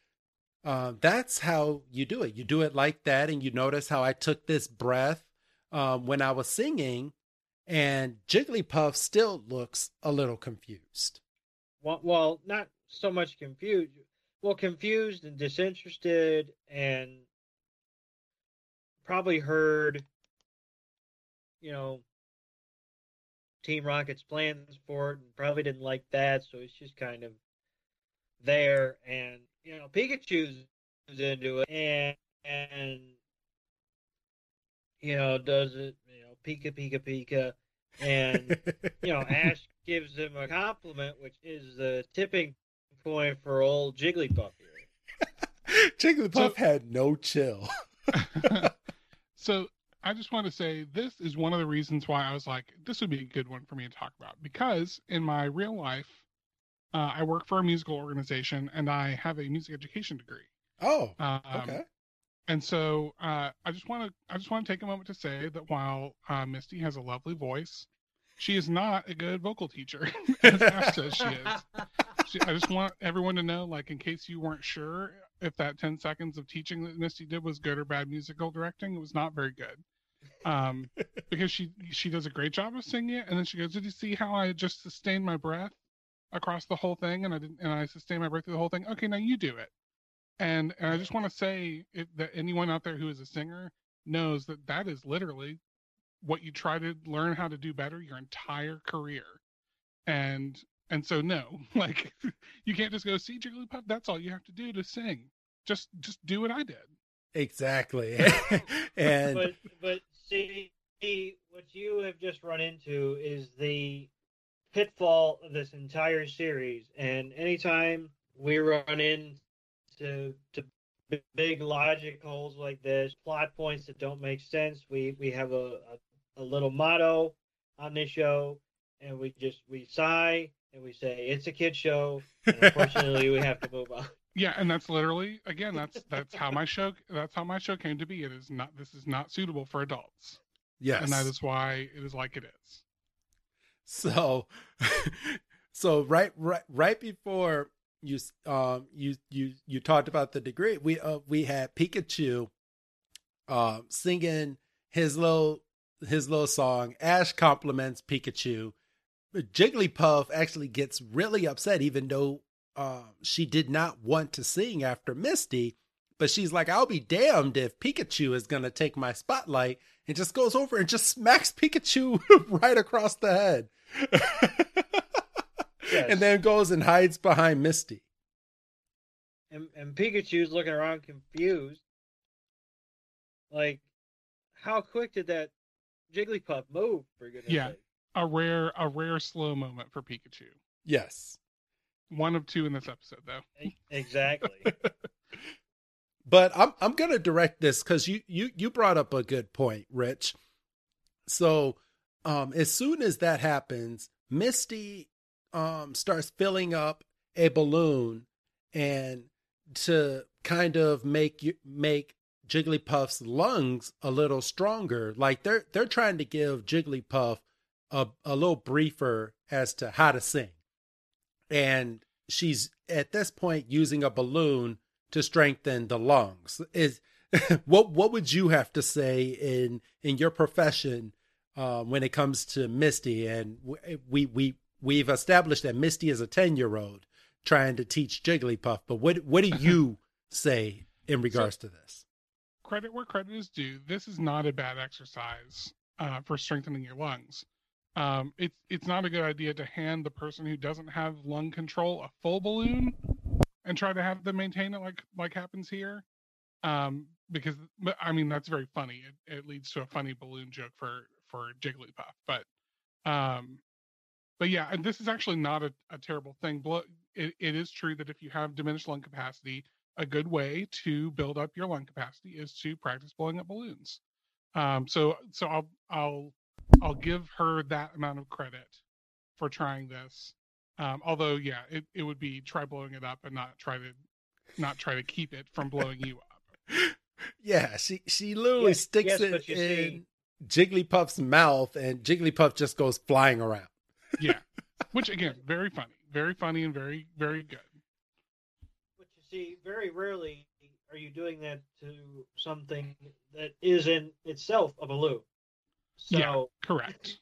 that's how you do it. You do it like that. And you notice how I took this breath when I was singing, and Jigglypuff still looks a little confused. Well, not so much confused. Well, confused and disinterested, and probably heard, you know, Team Rocket's plans for it and probably didn't like that. So it's just kind of there, and, you know, Pikachu's into it, and you know, does it, you know, Pika, and, you know, Ash gives him a compliment, which is the tipping point for old Jigglypuff here. Jigglypuff had no chill. So, I just want to say, this is one of the reasons why I was like, this would be a good one for me to talk about, because in my real life, I work for a musical organization, and I have a music education degree. Oh, okay. And so I just want to take a moment to say that while Misty has a lovely voice, she is not a good vocal teacher, as Ash says she is. I just want everyone to know, like, in case you weren't sure if that 10 seconds of teaching that Misty did was good or bad musical directing, it was not very good. Because she does a great job of singing it, and then she goes, did you see how I just sustained my breath across the whole thing, and I sustained my breath through the whole thing? Okay, now you do it. And I just want to say that anyone out there who is a singer knows that that is literally what you try to learn how to do better your entire career. And so, no, like, you can't just go see Jigglypuff. That's all you have to do to sing. Just do what I did. Exactly. And but see, what you have just run into is the pitfall of this entire series. And anytime we run into big logic holes like this, plot points that don't make sense. We have a little motto on this show, and we sigh and we say it's a kid show. And unfortunately, we have to move on. Yeah, and that's literally again that's how my show came to be. It is not this is not suitable for adults. Yes, and that is why it is like it is. So, right before you talked about the degree, we had Pikachu singing his little song. Ash compliments Pikachu. Jigglypuff actually gets really upset, even though she did not want to sing after Misty, but she's like, I'll be damned if Pikachu is going to take my spotlight, and just goes over and just smacks Pikachu right across the head. Yes. And then goes and hides behind Misty. And Pikachu's looking around confused. Like, how quick did that Jigglypuff move, for goodness sake? Yeah, a rare slow moment for Pikachu. Yes. One of two in this episode, though. Exactly. But I'm going to direct this because you brought up a good point, Rich. So as soon as that happens, Misty starts filling up a balloon, and to kind of make Jigglypuff's lungs a little stronger, like they're trying to give Jigglypuff a little briefer as to how to sing. And she's at this point using a balloon to strengthen the lungs. Is what would you have to say in your profession when it comes to Misty? And we've established that Misty is a 10-year-old trying to teach Jigglypuff, but what do you say in regards to this? Credit where credit is due. This is not a bad exercise for strengthening your lungs. It's not a good idea to hand the person who doesn't have lung control a full balloon and try to have them maintain it like happens here, because I mean that's very funny. It leads to a funny balloon joke for Jigglypuff, but yeah, and this is actually not a terrible thing. It is true that if you have diminished lung capacity, a good way to build up your lung capacity is to practice blowing up balloons. So I'll give her that amount of credit for trying this. Although, yeah, it would be try blowing it up and not try to keep it from blowing you up. Yeah, she literally sticks it in Jigglypuff's mouth, and Jigglypuff just goes flying around. Yeah, which again, very funny, and very very good. But you see, very rarely are you doing that to something that is in itself a balloon. So... Yeah, correct.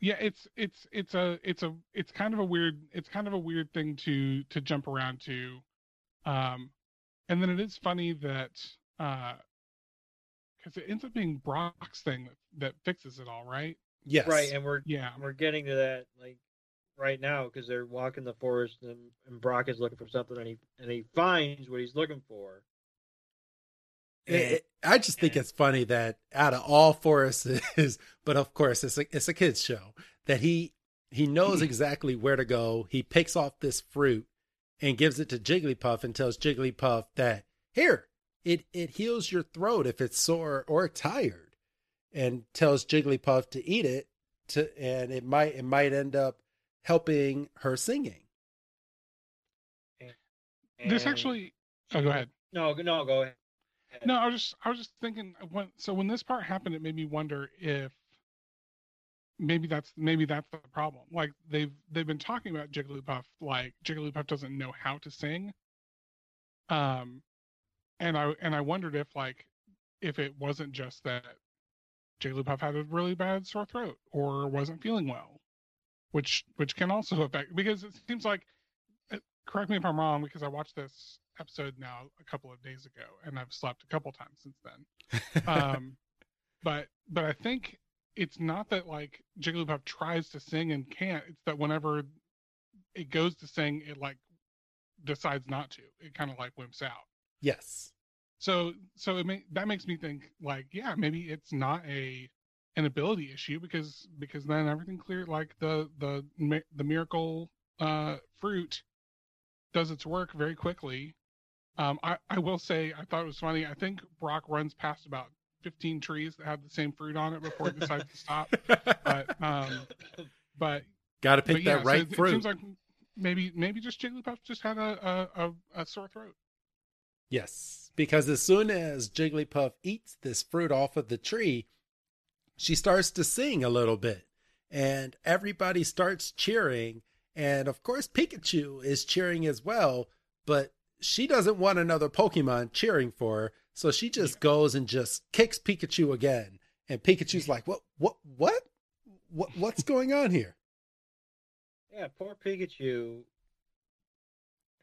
Yeah, it's kind of a weird thing to jump around to, and then it is funny that because it ends up being Brock's thing that fixes it all, right? Yes, right. And we're getting to that like right now because they're walking the forest and Brock is looking for something and he finds what he's looking for. I just think it's funny that out of all forests, but of course it's a kids show, that he knows exactly where to go. He picks off this fruit and gives it to Jigglypuff and tells Jigglypuff that here it heals your throat if it's sore or tired, and tells Jigglypuff to eat it and it might end up helping her singing. This actually, go ahead. No, go ahead. No, I was just thinking. When this part happened, it made me wonder if maybe that's the problem. Like they've been talking about Jigglypuff, like Jigglypuff doesn't know how to sing. And I wondered if it wasn't just that Jigglypuff had a really bad sore throat or wasn't feeling well, which can also affect, because it seems like, correct me if I'm wrong, because I watched this episode now a couple of days ago and I've slept a couple times since then. But I think it's not that like Jigglypuff tries to sing and can't, it's that whenever it goes to sing, it like decides not to. It kind of like wimps out. Yes. So that makes me think like, yeah, maybe it's not an ability issue because then everything cleared, like the miracle fruit does its work very quickly, I will say, I thought it was funny. I think Brock runs past about 15 trees that have the same fruit on it before he decides to stop. But got to pick that right fruit. It seems like maybe just Jigglypuff just had a sore throat. Yes, because as soon as Jigglypuff eats this fruit off of the tree, she starts to sing a little bit, and everybody starts cheering. And of course, Pikachu is cheering as well, but she doesn't want another Pokemon cheering for her. So she just goes and just kicks Pikachu again. And Pikachu's like, what's going on here? Yeah, poor Pikachu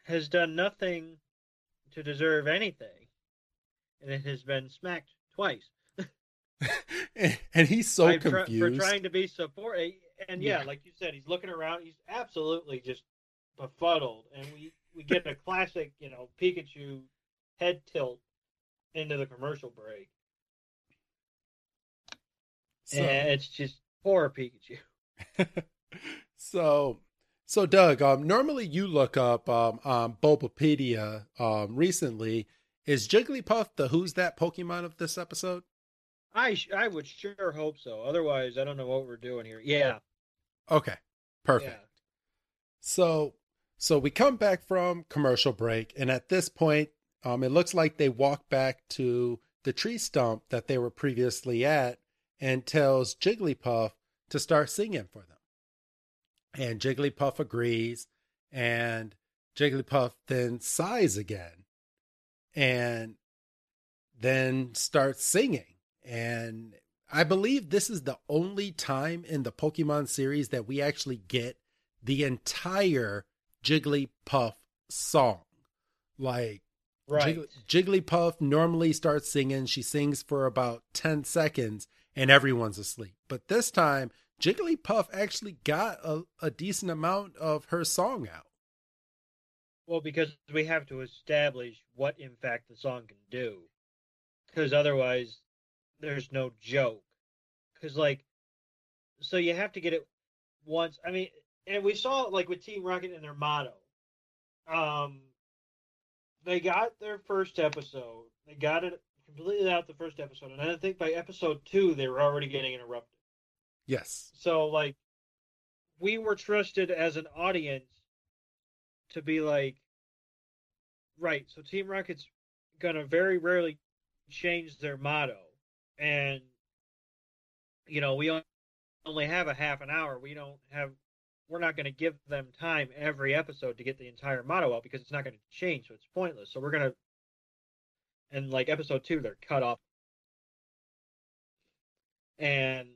has done nothing to deserve anything. And it has been smacked twice. And he's so confused. For trying to be supportive. And yeah, like you said, he's looking around. He's absolutely just befuddled. And we get a classic, Pikachu head tilt into the commercial break. So, and it's just poor Pikachu. So Doug, normally you look up Bulbapedia recently. Is Jigglypuff the Who's That Pokemon of this episode? I would sure hope so. Otherwise, I don't know what we're doing here. Yeah. Okay. Perfect. Yeah. So we come back from commercial break, and at this point, it looks like they walk back to the tree stump that they were previously at and tells Jigglypuff to start singing for them. And Jigglypuff agrees, and Jigglypuff then sighs again and then starts singing. And I believe this is the only time in the Pokemon series that we actually get the entire Jigglypuff song. Like, right. Jigglypuff normally starts singing. She sings for about 10 seconds and everyone's asleep. But this time, Jigglypuff actually got a decent amount of her song out. Well, because we have to establish what, in fact, the song can do. Because otherwise, there's no joke. Because, so you have to get it once. I mean, and we saw it, with Team Rocket and their motto. They got their first episode. They got it completely out the first episode. And I think by episode 2, they were already getting interrupted. Yes. So, we were trusted as an audience to be right, so Team Rocket's going to very rarely change their motto. And, we only have a half an hour. We're not going to give them time every episode to get the entire motto out because it's not going to change, so it's pointless. So we're going to, and episode 2, they're cut off. And,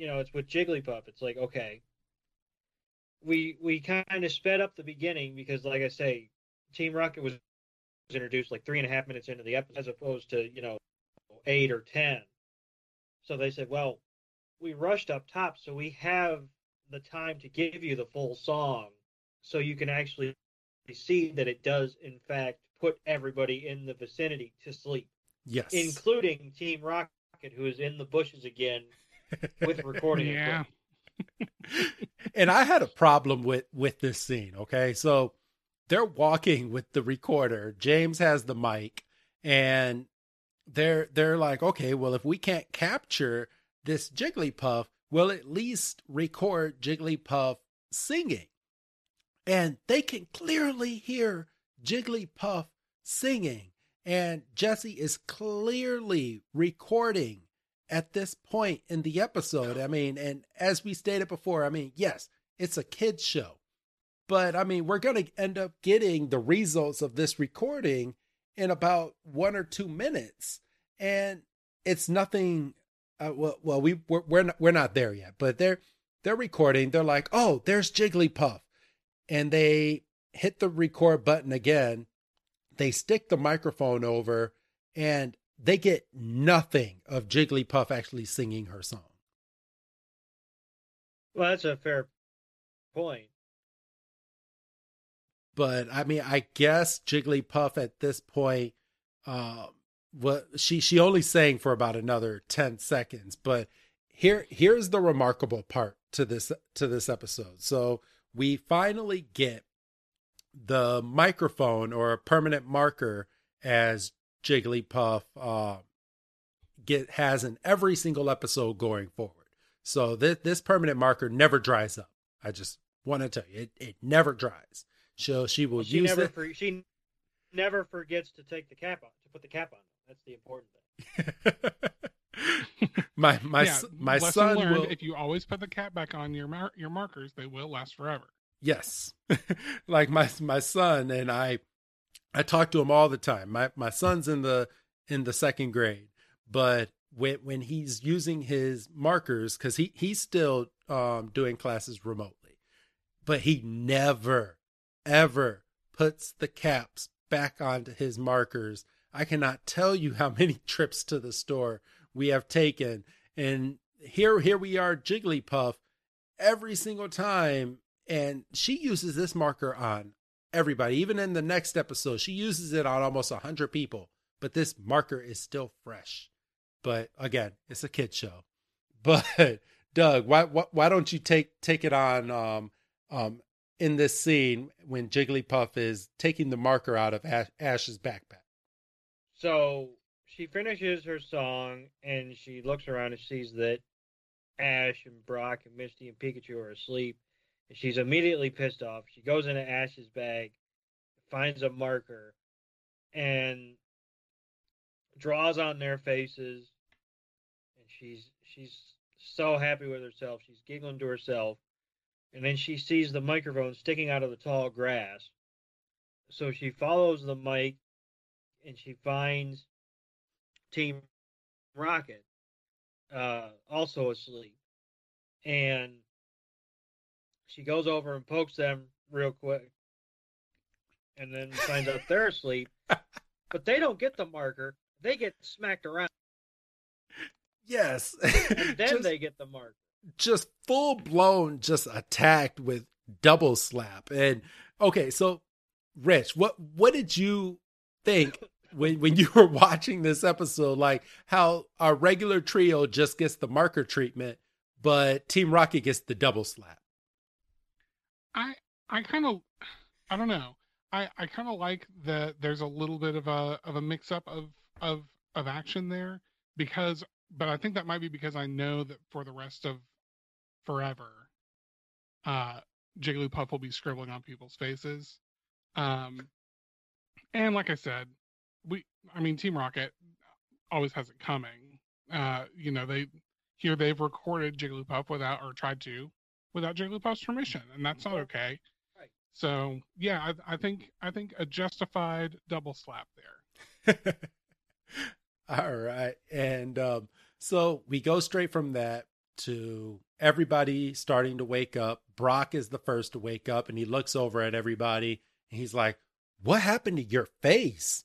it's with Jigglypuff. It's okay. We kind of sped up the beginning because, like I say, Team Rocket was introduced 3.5 minutes into the episode as opposed to, 8 or 10. So they said, well, we rushed up top, so we have the time to give you the full song so you can actually see that it does, in fact, put everybody in the vicinity to sleep. Yes. Including Team Rocket, who is in the bushes again with recording. Yeah. And I had a problem with this scene, okay? So they're walking with the recorder. James has the mic, and they're like, okay, well, if we can't capture this Jigglypuff, we'll at least record Jigglypuff singing. And they can clearly hear Jigglypuff singing. And Jesse is clearly recording at this point in the episode. I mean, and as we stated before, yes, it's a kid's show. But, we're going to end up getting the results of this recording in about 1 or 2 minutes. And it's nothing... we're not there yet, but they're recording. They're like, oh, there's Jigglypuff, and they hit the record button again. They stick the microphone over, and they get nothing of Jigglypuff actually singing her song. Well, that's a fair point. But I guess Jigglypuff at this point, well, she only sang for about another 10 seconds, but here's the remarkable part to this episode. So we finally get the microphone or a permanent marker as Jigglypuff has in every single episode going forward. So this permanent marker never dries up. I just want to tell you, it never dries. She never forgets to take the cap on, to put the cap on. That's the important thing. my son learned, will. If you always put the cap back on your markers, they will last forever. Yes, like my son and I talk to him all the time. My son's in the second grade, but when he's using his markers, because he's still doing classes remotely, but he never ever puts the caps back onto his markers. I cannot tell you how many trips to the store we have taken, and here we are, Jigglypuff, every single time, and she uses this marker on everybody. Even in the next episode, she uses it on almost 100 people, but this marker is still fresh. But again, it's a kid show. But Doug, why don't you take it on in this scene when Jigglypuff is taking the marker out of Ash's backpack? So she finishes her song and she looks around and sees that Ash and Brock and Misty and Pikachu are asleep. And she's immediately pissed off. She goes into Ash's bag, finds a marker, and draws on their faces. And she's so happy with herself. She's giggling to herself. And then she sees the microphone sticking out of the tall grass. So she follows the mic and she finds Team Rocket also asleep. And she goes over and pokes them real quick and then finds out they're asleep. But they don't get the marker. They get smacked around. Yes. And then they get the marker. Just full-blown, just attacked with double slap. And, okay, so, Rich, what did you think when you were watching this episode? Like, how our regular trio just gets the marker treatment, but Team Rocket gets the double slap? I don't know. I kind of like that there's a little bit of a mix-up of action there, but I think that might be because I know that for the rest of forever, Jigglypuff will be scribbling on people's faces. And like I said, Team Rocket always has it coming. They've recorded Jigglypuff without Jigglypuff's permission, and that's not okay. Right. So yeah, I think a justified double slap there. All right. And so we go straight from that to everybody starting to wake up. Brock is the first to wake up, and he looks over at everybody, and he's like, "What happened to your face?"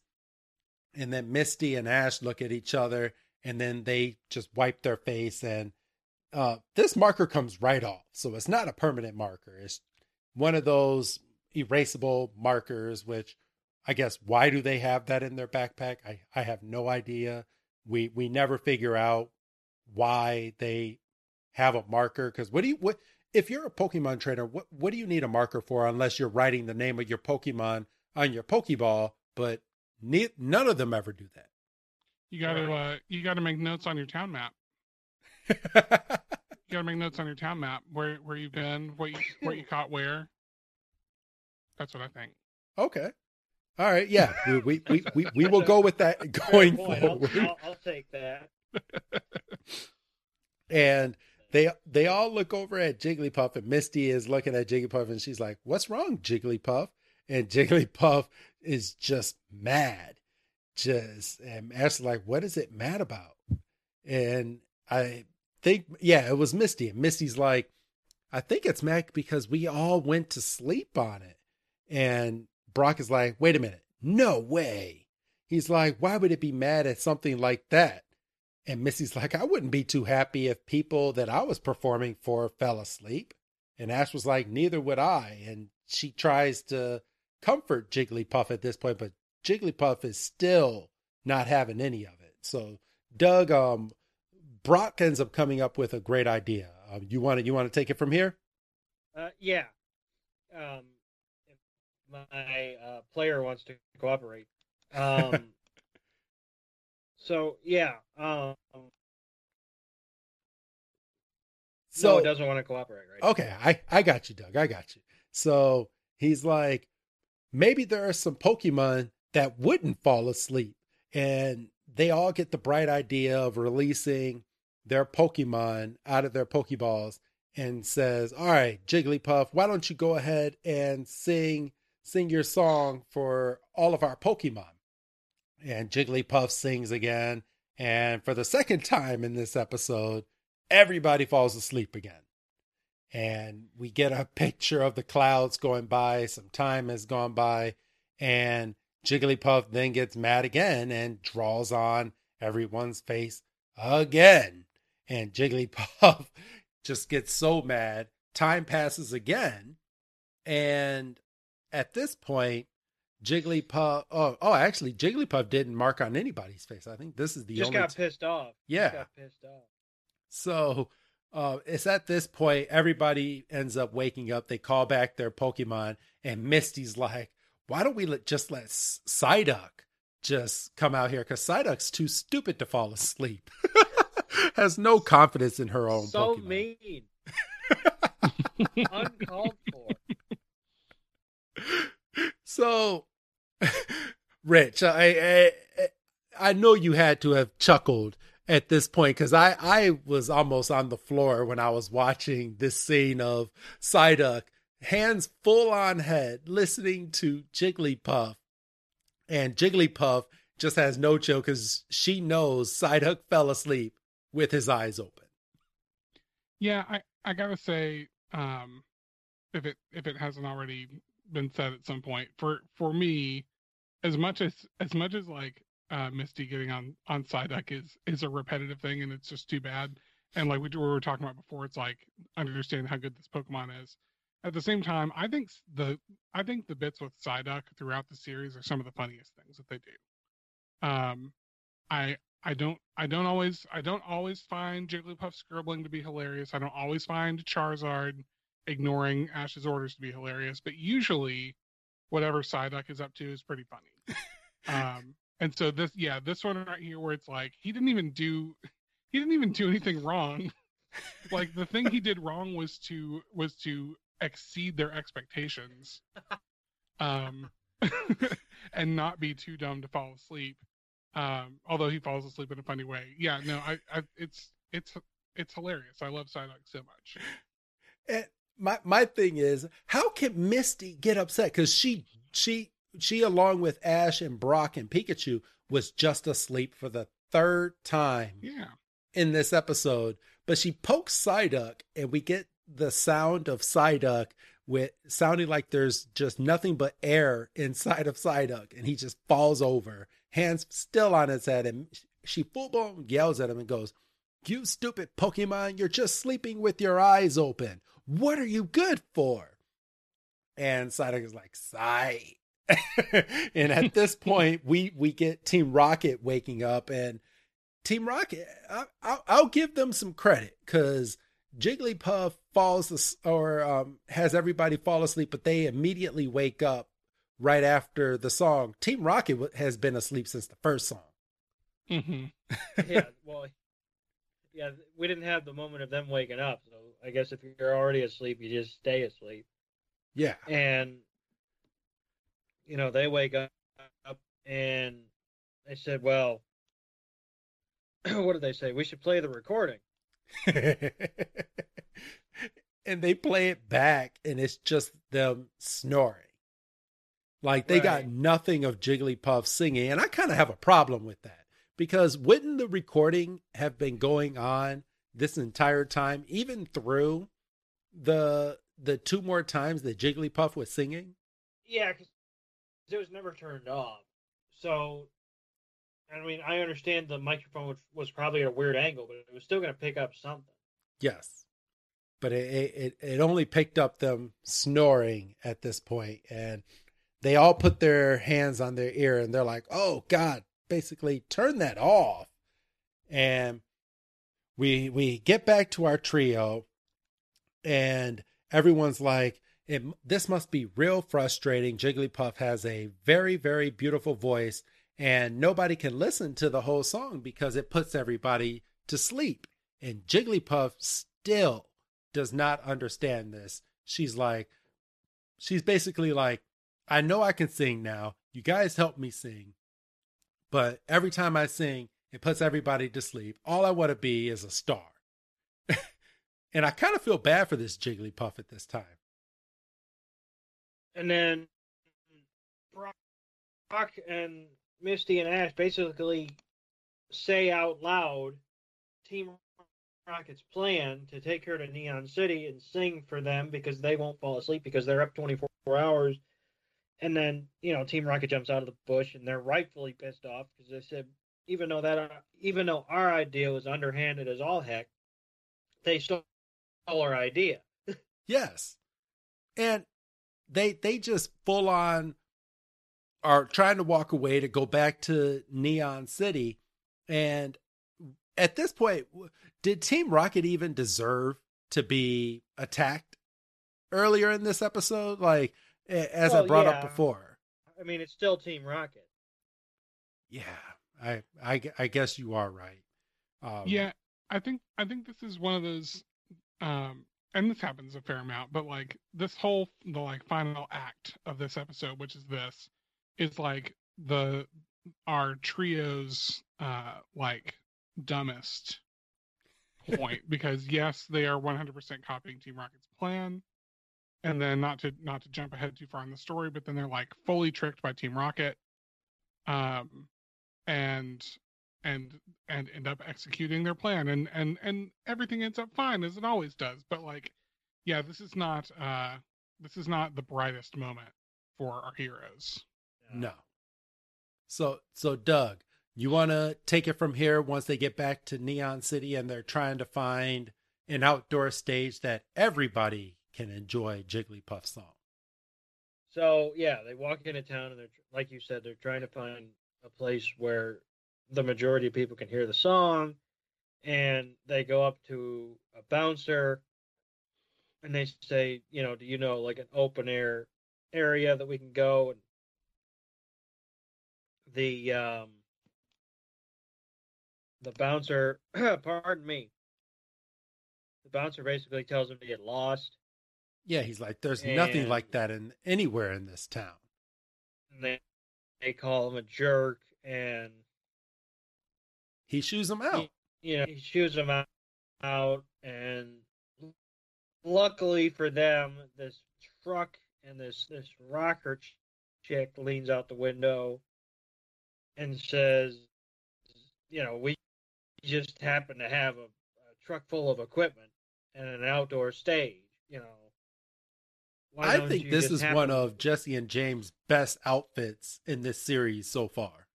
And then Misty and Ash look at each other, and then they just wipe their face, and this marker comes right off. So it's not a permanent marker. It's one of those erasable markers, which I guess, why do they have that in their backpack? I have no idea. We never figure out why they have a marker. Because what if you're a Pokemon trainer, what do you need a marker for unless you're writing the name of your Pokemon on your Pokeball? But none of them ever do that. You got to make notes on your town map. Where you've been, what you caught, where. That's what I think. Okay. All right, yeah, we will go with that going forward. I'll take that. And they all look over at Jigglypuff, and Misty is looking at Jigglypuff, and she's like, "What's wrong, Jigglypuff?" And Jigglypuff is just mad. And Ash's like, "What is it mad about?" And I think, yeah, it was Misty. And Misty's like, "I think it's mad because we all went to sleep on it." And Brock is like, "Wait a minute, no way." He's like, "Why would it be mad at something like that?" And Missy's like, "I wouldn't be too happy if people that I was performing for fell asleep." And Ash was like, "Neither would I." And she tries to comfort Jigglypuff at this point, but Jigglypuff is still not having any of it. So Doug, Brock ends up coming up with a great idea. You want to take it from here? Yeah. My player wants to cooperate. So yeah. So no, it doesn't want to cooperate, right? Okay, I got you, Doug. I got you. So he's like, maybe there are some Pokemon that wouldn't fall asleep, and they all get the bright idea of releasing their Pokemon out of their Pokeballs, and says, all right, Jigglypuff, why don't you go ahead and sing your song for all of our Pokemon? And Jigglypuff sings again. And for the second time in this episode, everybody falls asleep again. And we get a picture of the clouds going by. Some time has gone by. And Jigglypuff then gets mad again and draws on everyone's face again. And Jigglypuff just gets so mad. Time passes again. And at this point, Jigglypuff... Actually, Jigglypuff didn't mark on anybody's face. I think this is the only... Just got pissed off. Yeah. Just got pissed off. So... It's at this point, everybody ends up waking up. They call back their Pokemon, and Misty's like, why don't we let Psyduck just come out here? Because Psyduck's too stupid to fall asleep. Has no confidence in her own Pokemon. So mean. Uncalled for. So, Rich, I know you had to have chuckled at this point, because I was almost on the floor when I was watching this scene of Psyduck, hands full on head, listening to Jigglypuff. And Jigglypuff just has no chill because she knows Psyduck fell asleep with his eyes open. Yeah, I gotta say, if it hasn't already been said at some point, for me, as much as like Misty getting on Psyduck is a repetitive thing, and it's just too bad. And like we were talking about before, it's like, I understand how good this Pokemon is. At the same time, I think the bits with Psyduck throughout the series are some of the funniest things that they do. I don't always find Jigglypuff scribbling to be hilarious. I don't always find Charizard ignoring Ash's orders to be hilarious, but usually whatever Psyduck is up to is pretty funny. And so this one right here, where it's like he didn't even do anything wrong. Like the thing he did wrong was to exceed their expectations, and not be too dumb to fall asleep. Although he falls asleep in a funny way. Yeah, no, it's hilarious. I love Psyduck so much. And my thing is, how can Misty get upset? Because she, along with Ash and Brock and Pikachu, was just asleep for the third time in this episode. But she pokes Psyduck, and we get the sound of Psyduck sounding like there's just nothing but air inside of Psyduck. And he just falls over, hands still on his head. And she full-blown yells at him and goes, "You stupid Pokemon, you're just sleeping with your eyes open. What are you good for?" And Psyduck is like, "Sigh." And at this point, we get Team Rocket waking up, and Team Rocket, I'll give them some credit, because Jigglypuff has everybody fall asleep, but they immediately wake up right after the song. Team Rocket has been asleep since the first song. Mm-hmm. Yeah, well, yeah, we didn't have the moment of them waking up, so I guess if you're already asleep, you just stay asleep. Yeah. And you know, they wake up and they said, well, what did they say? We should play the recording. And they play it back, and it's just them snoring. Like, they got nothing of Jigglypuff singing. And I kind of have a problem with that, because wouldn't the recording have been going on this entire time, even through the two more times that Jigglypuff was singing? Yeah, it was never turned off. So, I mean, I understand the microphone was probably at a weird angle, but it was still going to pick up something. Yes. But it only picked up them snoring at this point. And they all put their hands on their ear, and they're like, oh, God, basically turn that off. And we get back to our trio, and everyone's like, this must be real frustrating. Jigglypuff has a very, very beautiful voice, and nobody can listen to the whole song because it puts everybody to sleep. And Jigglypuff still does not understand this. She's basically like, I know I can sing now. You guys help me sing. But every time I sing, it puts everybody to sleep. All I want to be is a star. And I kind of feel bad for this Jigglypuff at this time. And then Brock and Misty and Ash basically say out loud Team Rocket's plan to take her to Neon City and sing for them because they won't fall asleep because they're up 24 hours. And then, you know, Team Rocket jumps out of the bush and they're rightfully pissed off because they said, even though our idea was underhanded as all heck, they stole our idea. Yes. And they just full on are trying to walk away to go back to Neon City. And at this point, did Team Rocket even deserve to be attacked earlier in this episode? Like, as I brought up before. I mean, it's still Team Rocket. Yeah, I guess you are right. I think this is one of those, and this happens a fair amount, but like this whole, the like final act of this episode, which is this, is like our trio's like dumbest point because yes, they are 100% copying Team Rocket's plan, and then not to jump ahead too far in the story, but then they're like fully tricked by Team Rocket, and end up executing their plan and everything ends up fine as it always does. But like, yeah, this is not the brightest moment for our heroes. No. So Doug, you want to take it from here once they get back to Neon City and they're trying to find an outdoor stage that everybody can enjoy Jigglypuff song. So yeah, they walk into town and they're, like you said, they're trying to find a place where the majority of people can hear the song, and they go up to a bouncer and they say, you know, do you know like an open air area that we can go? And the bouncer, pardon me, the bouncer basically tells him to get lost. Yeah, he's like, there's nothing like that anywhere in this town. And they call him a jerk, and he shoos him out. He shoos him out, and luckily for them, this truck and this rocker chick leans out the window and says, you know, we just happen to have a truck full of equipment and an outdoor stage, you know. I think this is one of Jesse and James' best outfits in this series so far.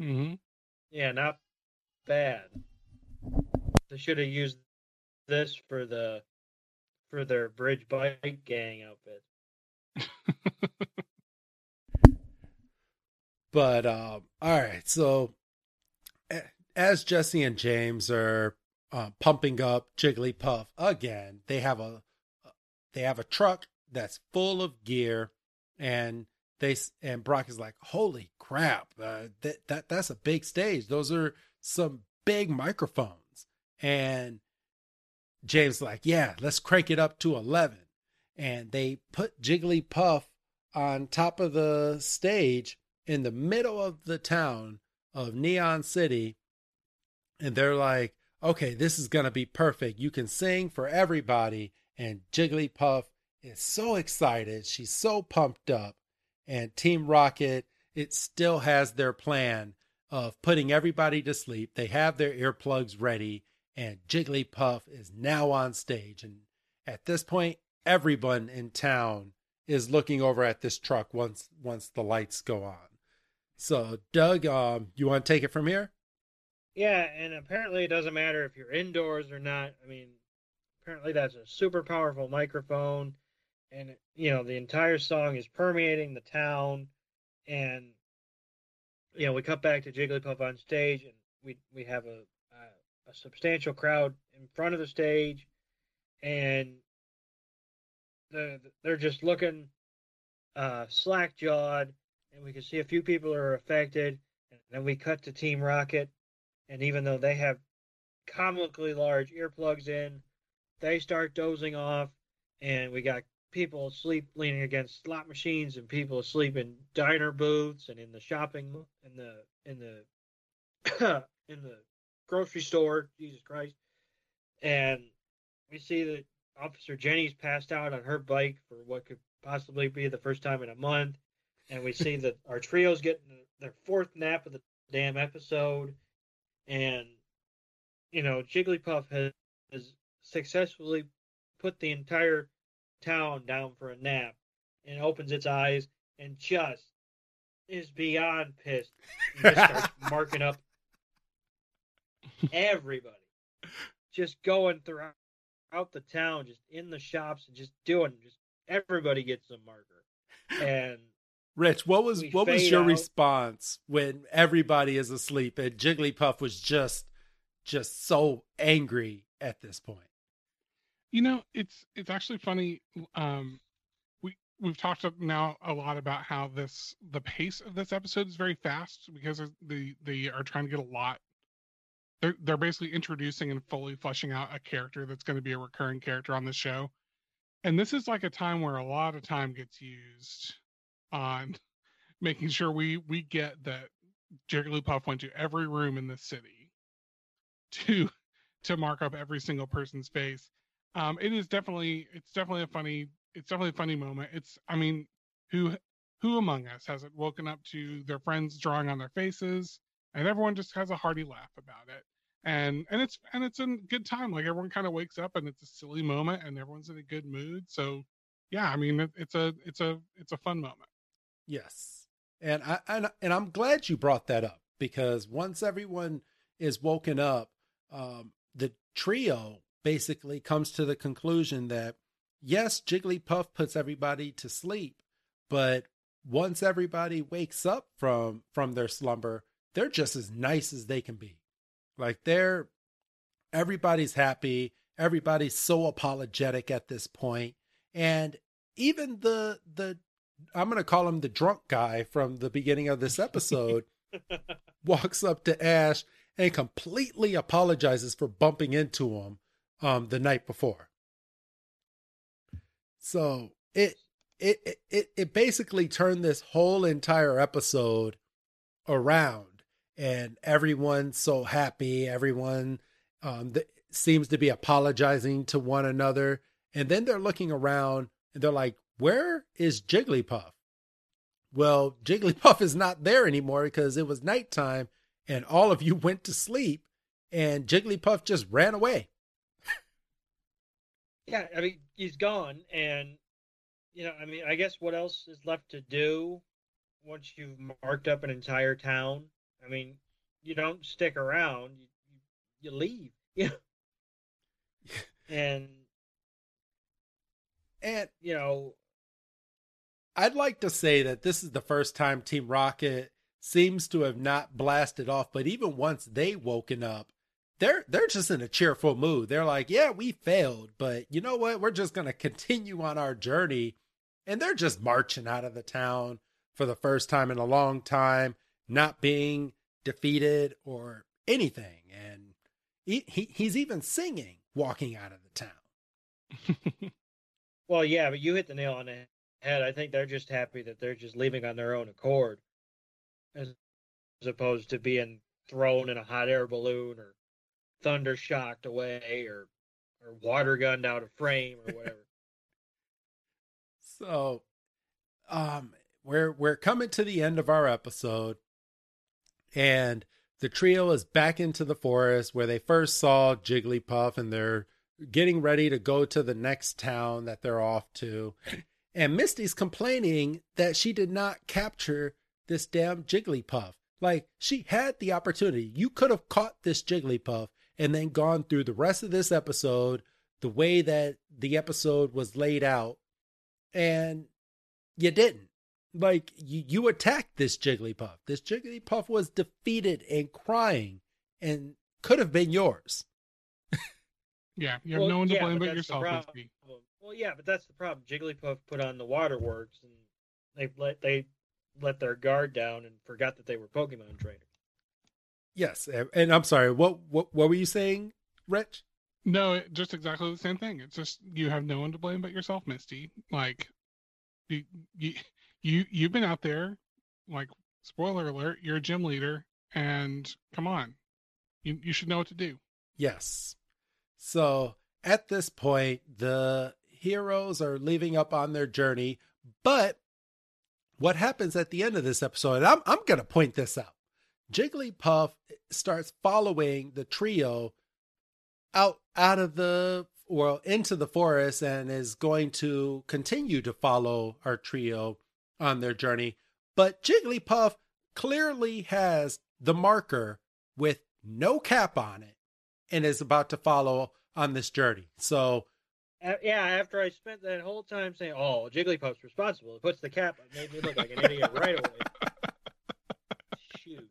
Mm-hmm. Yeah, not bad. They should have used this for their bridge bike gang outfit. But, all right, so as Jesse and James are pumping up Jigglypuff again, they have a truck that's full of gear, and Brock is like, holy crap, that's a big stage. Those are some big microphones. And James is like, yeah, let's crank it up to 11. And they put Jigglypuff on top of the stage in the middle of the town of Neon City. And they're like, okay, this is going to be perfect. You can sing for everybody. And Jigglypuff is so excited. She's so pumped up. And Team Rocket, it still has their plan of putting everybody to sleep. They have their earplugs ready. And Jigglypuff is now on stage. And at this point, everyone in town is looking over at this truck once the lights go on. So, Doug, you want to take it from here? Yeah, and apparently it doesn't matter if you're indoors or not. I mean, apparently that's a super powerful microphone, and, you know, the entire song is permeating the town, and, you know, we cut back to Jigglypuff on stage, and we have a substantial crowd in front of the stage, and they're just looking slack-jawed, and we can see a few people are affected. And then we cut to Team Rocket, and even though they have comically large earplugs in, they start dozing off, and we got people asleep leaning against slot machines, and people asleep in diner booths, and in the shopping, in the grocery store. Jesus Christ! And we see that Officer Jenny's passed out on her bike for what could possibly be the first time in a month, and we see that our trio's getting their fourth nap of the damn episode, and you know Jigglypuff has successfully put the entire town down for a nap, and opens its eyes and just is beyond pissed and just starts marking up everybody, just going throughout the town, just in the shops, and just everybody gets a marker. And Rich, what was your response when everybody is asleep and Jigglypuff was just so angry at this point? You know, it's actually funny. We've talked now a lot about how the pace of this episode is very fast because they are trying to get a lot. They're basically introducing and fully fleshing out a character that's going to be a recurring character on the show. And this is like a time where a lot of time gets used on making sure we get that Jigglypuff went to every room in the city to mark up every single person's face. It's definitely a funny moment. Who among us hasn't woken up to their friends drawing on their faces? And everyone just has a hearty laugh about it, and it's a good time. Like everyone kind of wakes up, and it's a silly moment, and everyone's in a good mood. So, yeah, I mean, it's a fun moment. Yes, and I'm glad you brought that up because once everyone is woken up, the trio basically comes to the conclusion that yes, Jigglypuff puts everybody to sleep, but once everybody wakes up from their slumber, they're just as nice as they can be. Like everybody's happy. Everybody's so apologetic at this point. And even the I'm going to call him the drunk guy from the beginning of this episode walks up to Ash and completely apologizes for bumping into him the night before. So it basically turned this whole entire episode around. And everyone's so happy. Everyone seems to be apologizing to one another. And then they're looking around and they're like, where is Jigglypuff? Well, Jigglypuff is not there anymore because it was nighttime and all of you went to sleep and Jigglypuff just ran away. Yeah, I mean, he's gone. And, you know, I mean, I guess what else is left to do once you've marked up an entire town? I mean, you don't stick around, you leave. Yeah. And you know, I'd like to say that this is the first time Team Rocket seems to have not blasted off, but even once they woken up, they're just in a cheerful mood. They're like, yeah, we failed, but you know what? We're just going to continue on our journey. And they're just marching out of the town for the first time in a long time, not being defeated or anything. And he's even singing, walking out of the town. Well, yeah, but you hit the nail on the head. I think they're just happy that they're just leaving on their own accord as opposed to being thrown in a hot air balloon or thunder shocked away or water gunned out of frame or whatever. So, we're coming to the end of our episode. And the trio is back into the forest where they first saw Jigglypuff, and they're getting ready to go to the next town that they're off to. And Misty's complaining that she did not capture this damn Jigglypuff. Like, she had the opportunity. You could have caught this Jigglypuff and then gone through the rest of this episode the way that the episode was laid out. And you didn't. Like, you attacked this Jigglypuff. This Jigglypuff was defeated and crying and could have been yours. Yeah, you have no one to blame but yourself. Well, yeah, but that's the problem. Jigglypuff put on the waterworks, and they let their guard down and forgot that they were Pokemon trainers. Yes, and I'm sorry, what were you saying, Rich? No, just exactly the same thing. It's just you have no one to blame but yourself, Misty. Like, you've been out there, like, spoiler alert, you're a gym leader, and come on, you should know what to do. Yes. So at this point, the heroes are leaving up on their journey, but what happens at the end of this episode, and I'm going to point this out, Jigglypuff starts following the trio out of the, well, into the forest, and is going to continue to follow our trio on their journey. But Jigglypuff clearly has the marker with no cap on it and is about to follow on this journey. So, yeah, after I spent that whole time saying, oh, Jigglypuff's responsible, it puts the cap on, made me look like an idiot right away. Shoot.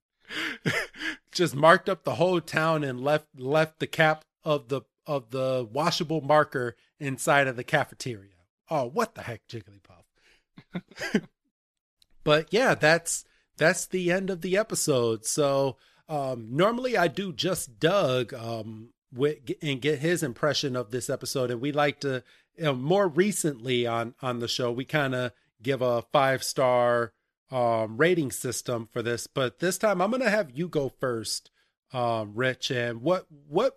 Just marked up the whole town and left the cap of the washable marker inside of the cafeteria. Oh, what the heck, Jigglypuff. But yeah, that's the end of the episode. So normally I do just Doug and get his impression of this episode. And we like to, more recently on the show, we kind of give a 5-star rating system for this, but this time I'm going to have you go first, Rich. And what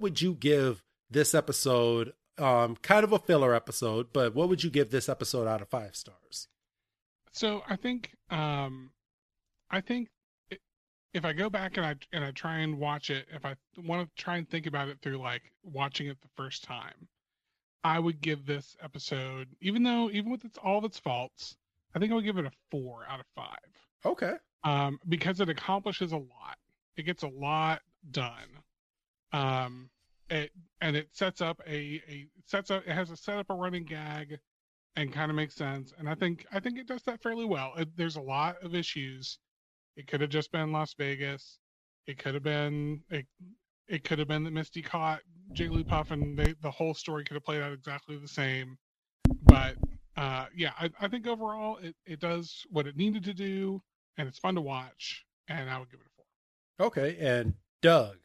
would you give this episode? Kind of a filler episode, but what would you give this episode out of 5 stars? So I think if I go back and I try and watch it, if I want to try and think about it through like watching it the first time, I would give this episode, even with all of its faults, I think I would give it a 4 out of 5. Okay. Because it accomplishes a lot. It gets a lot done. It has a setup, a running gag, and kind of makes sense. And I think it does that fairly well. There's a lot of issues. It could have just been Las Vegas. It could have been that Misty caught Jigglypuff, and the whole story could have played out exactly the same. But I think overall it does what it needed to do, and it's fun to watch. And I would give it a 4. Okay, and Doug,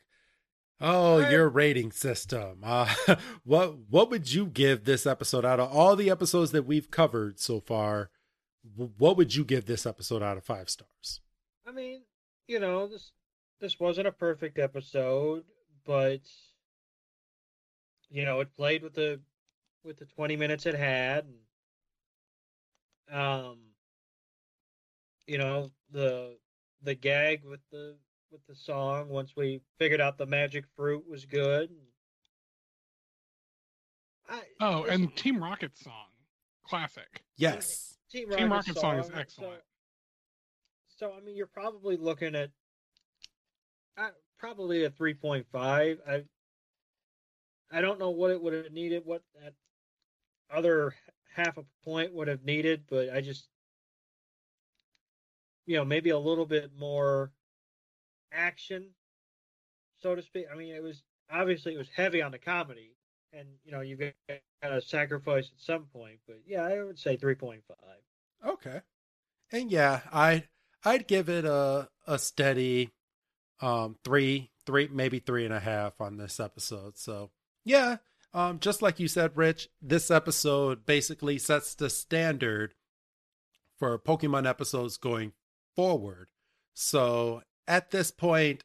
your rating system. What would you give this episode out of all the episodes that we've covered so far? What would you give this episode out of 5 stars? I mean, this wasn't a perfect episode, but it played with the 20 minutes it had. And, the gag with the song, once we figured out the magic fruit, was good. And Team Rocket's song, classic. Yes, Team Rocket's song is excellent. So, you're probably looking at probably a 3.5. I don't know what it would have needed, what that other half a point would have needed, but I just, maybe a little bit more action, so to speak. It was heavy on the comedy, and, you've got to sacrifice at some point. But, yeah, I would say 3.5. Okay. And, yeah, I'd give it a steady 3, maybe 3.5 on this episode. So, yeah, just like you said, Rich, this episode basically sets the standard for Pokemon episodes going forward. So at this point,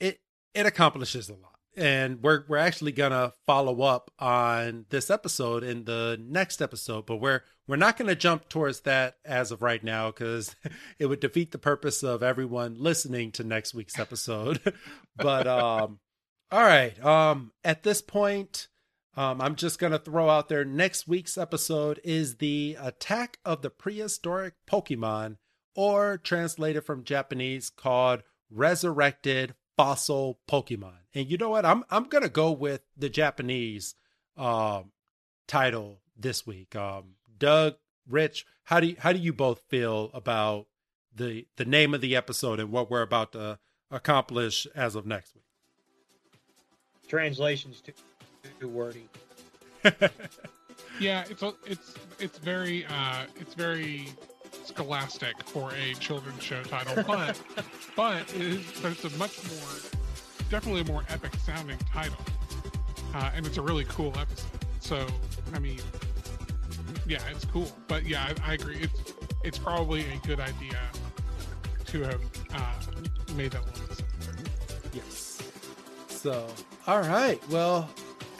it accomplishes a lot. And we're actually going to follow up on this episode in the next episode, but we're not going to jump towards that as of right now, because it would defeat the purpose of everyone listening to next week's episode. But, all right. At this point, I'm just going to throw out there, next week's episode is The Attack of the Prehistoric Pokemon, or translated from Japanese called Resurrected Fossil Pokemon. And you know what? I'm going to go with the Japanese title this week. Doug, Rich, how do you both feel about the name of the episode and what we're about to accomplish as of next week? Translation's too wordy. Yeah, it's very scholastic for a children's show title, but it's a much more, definitely a more epic sounding title, and it's a really cool episode. So I mean, yeah, it's cool, but yeah, I agree. It's probably a good idea to have made that one. Yes. So, all right. Well,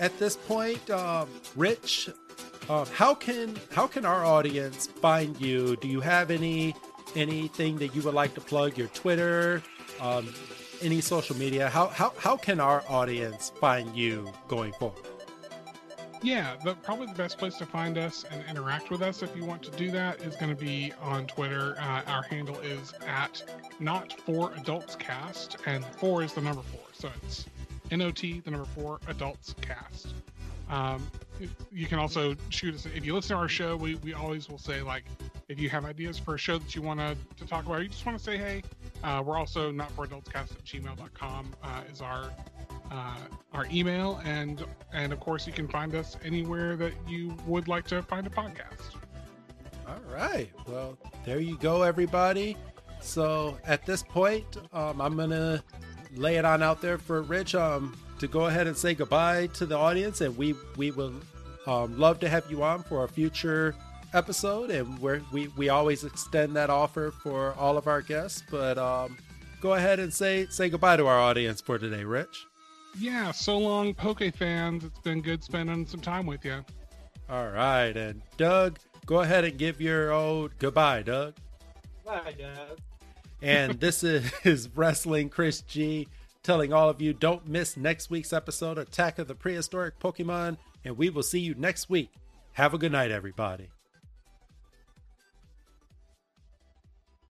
at this point, Rich, how can our audience find you? Do you have anything that you would like to plug? Your Twitter, any social media? How can our audience find you going forward? Yeah, probably the best place to find us and interact with us, if you want to do that, is going to be on Twitter. Our handle is @NotForAdultsCast, and 4 is the number 4, so it's NOT, the number 4, Adults Cast. You can also shoot us, if you listen to our show, we always will say, like, if you have ideas for a show that you want to talk about, or you just want to say, hey, we're also notforadultscast@gmail.com is our email, and of course you can find us anywhere that you would like to find a podcast. All right, well, there you go, everybody. So at this point, I'm gonna lay it on out there for Rich to go ahead and say goodbye to the audience, and we will love to have you on for a future episode, and we always extend that offer for all of our guests, but go ahead and say goodbye to our audience for today, Rich. Yeah, so long, Poke fans. It's been good spending some time with you. All right, and Doug, go ahead and give your old goodbye, Doug. Bye, Doug. And this is Wrestling Chris G telling all of you, don't miss next week's episode, Attack of the Prehistoric Pokemon, and we will see you next week. Have a good night, everybody.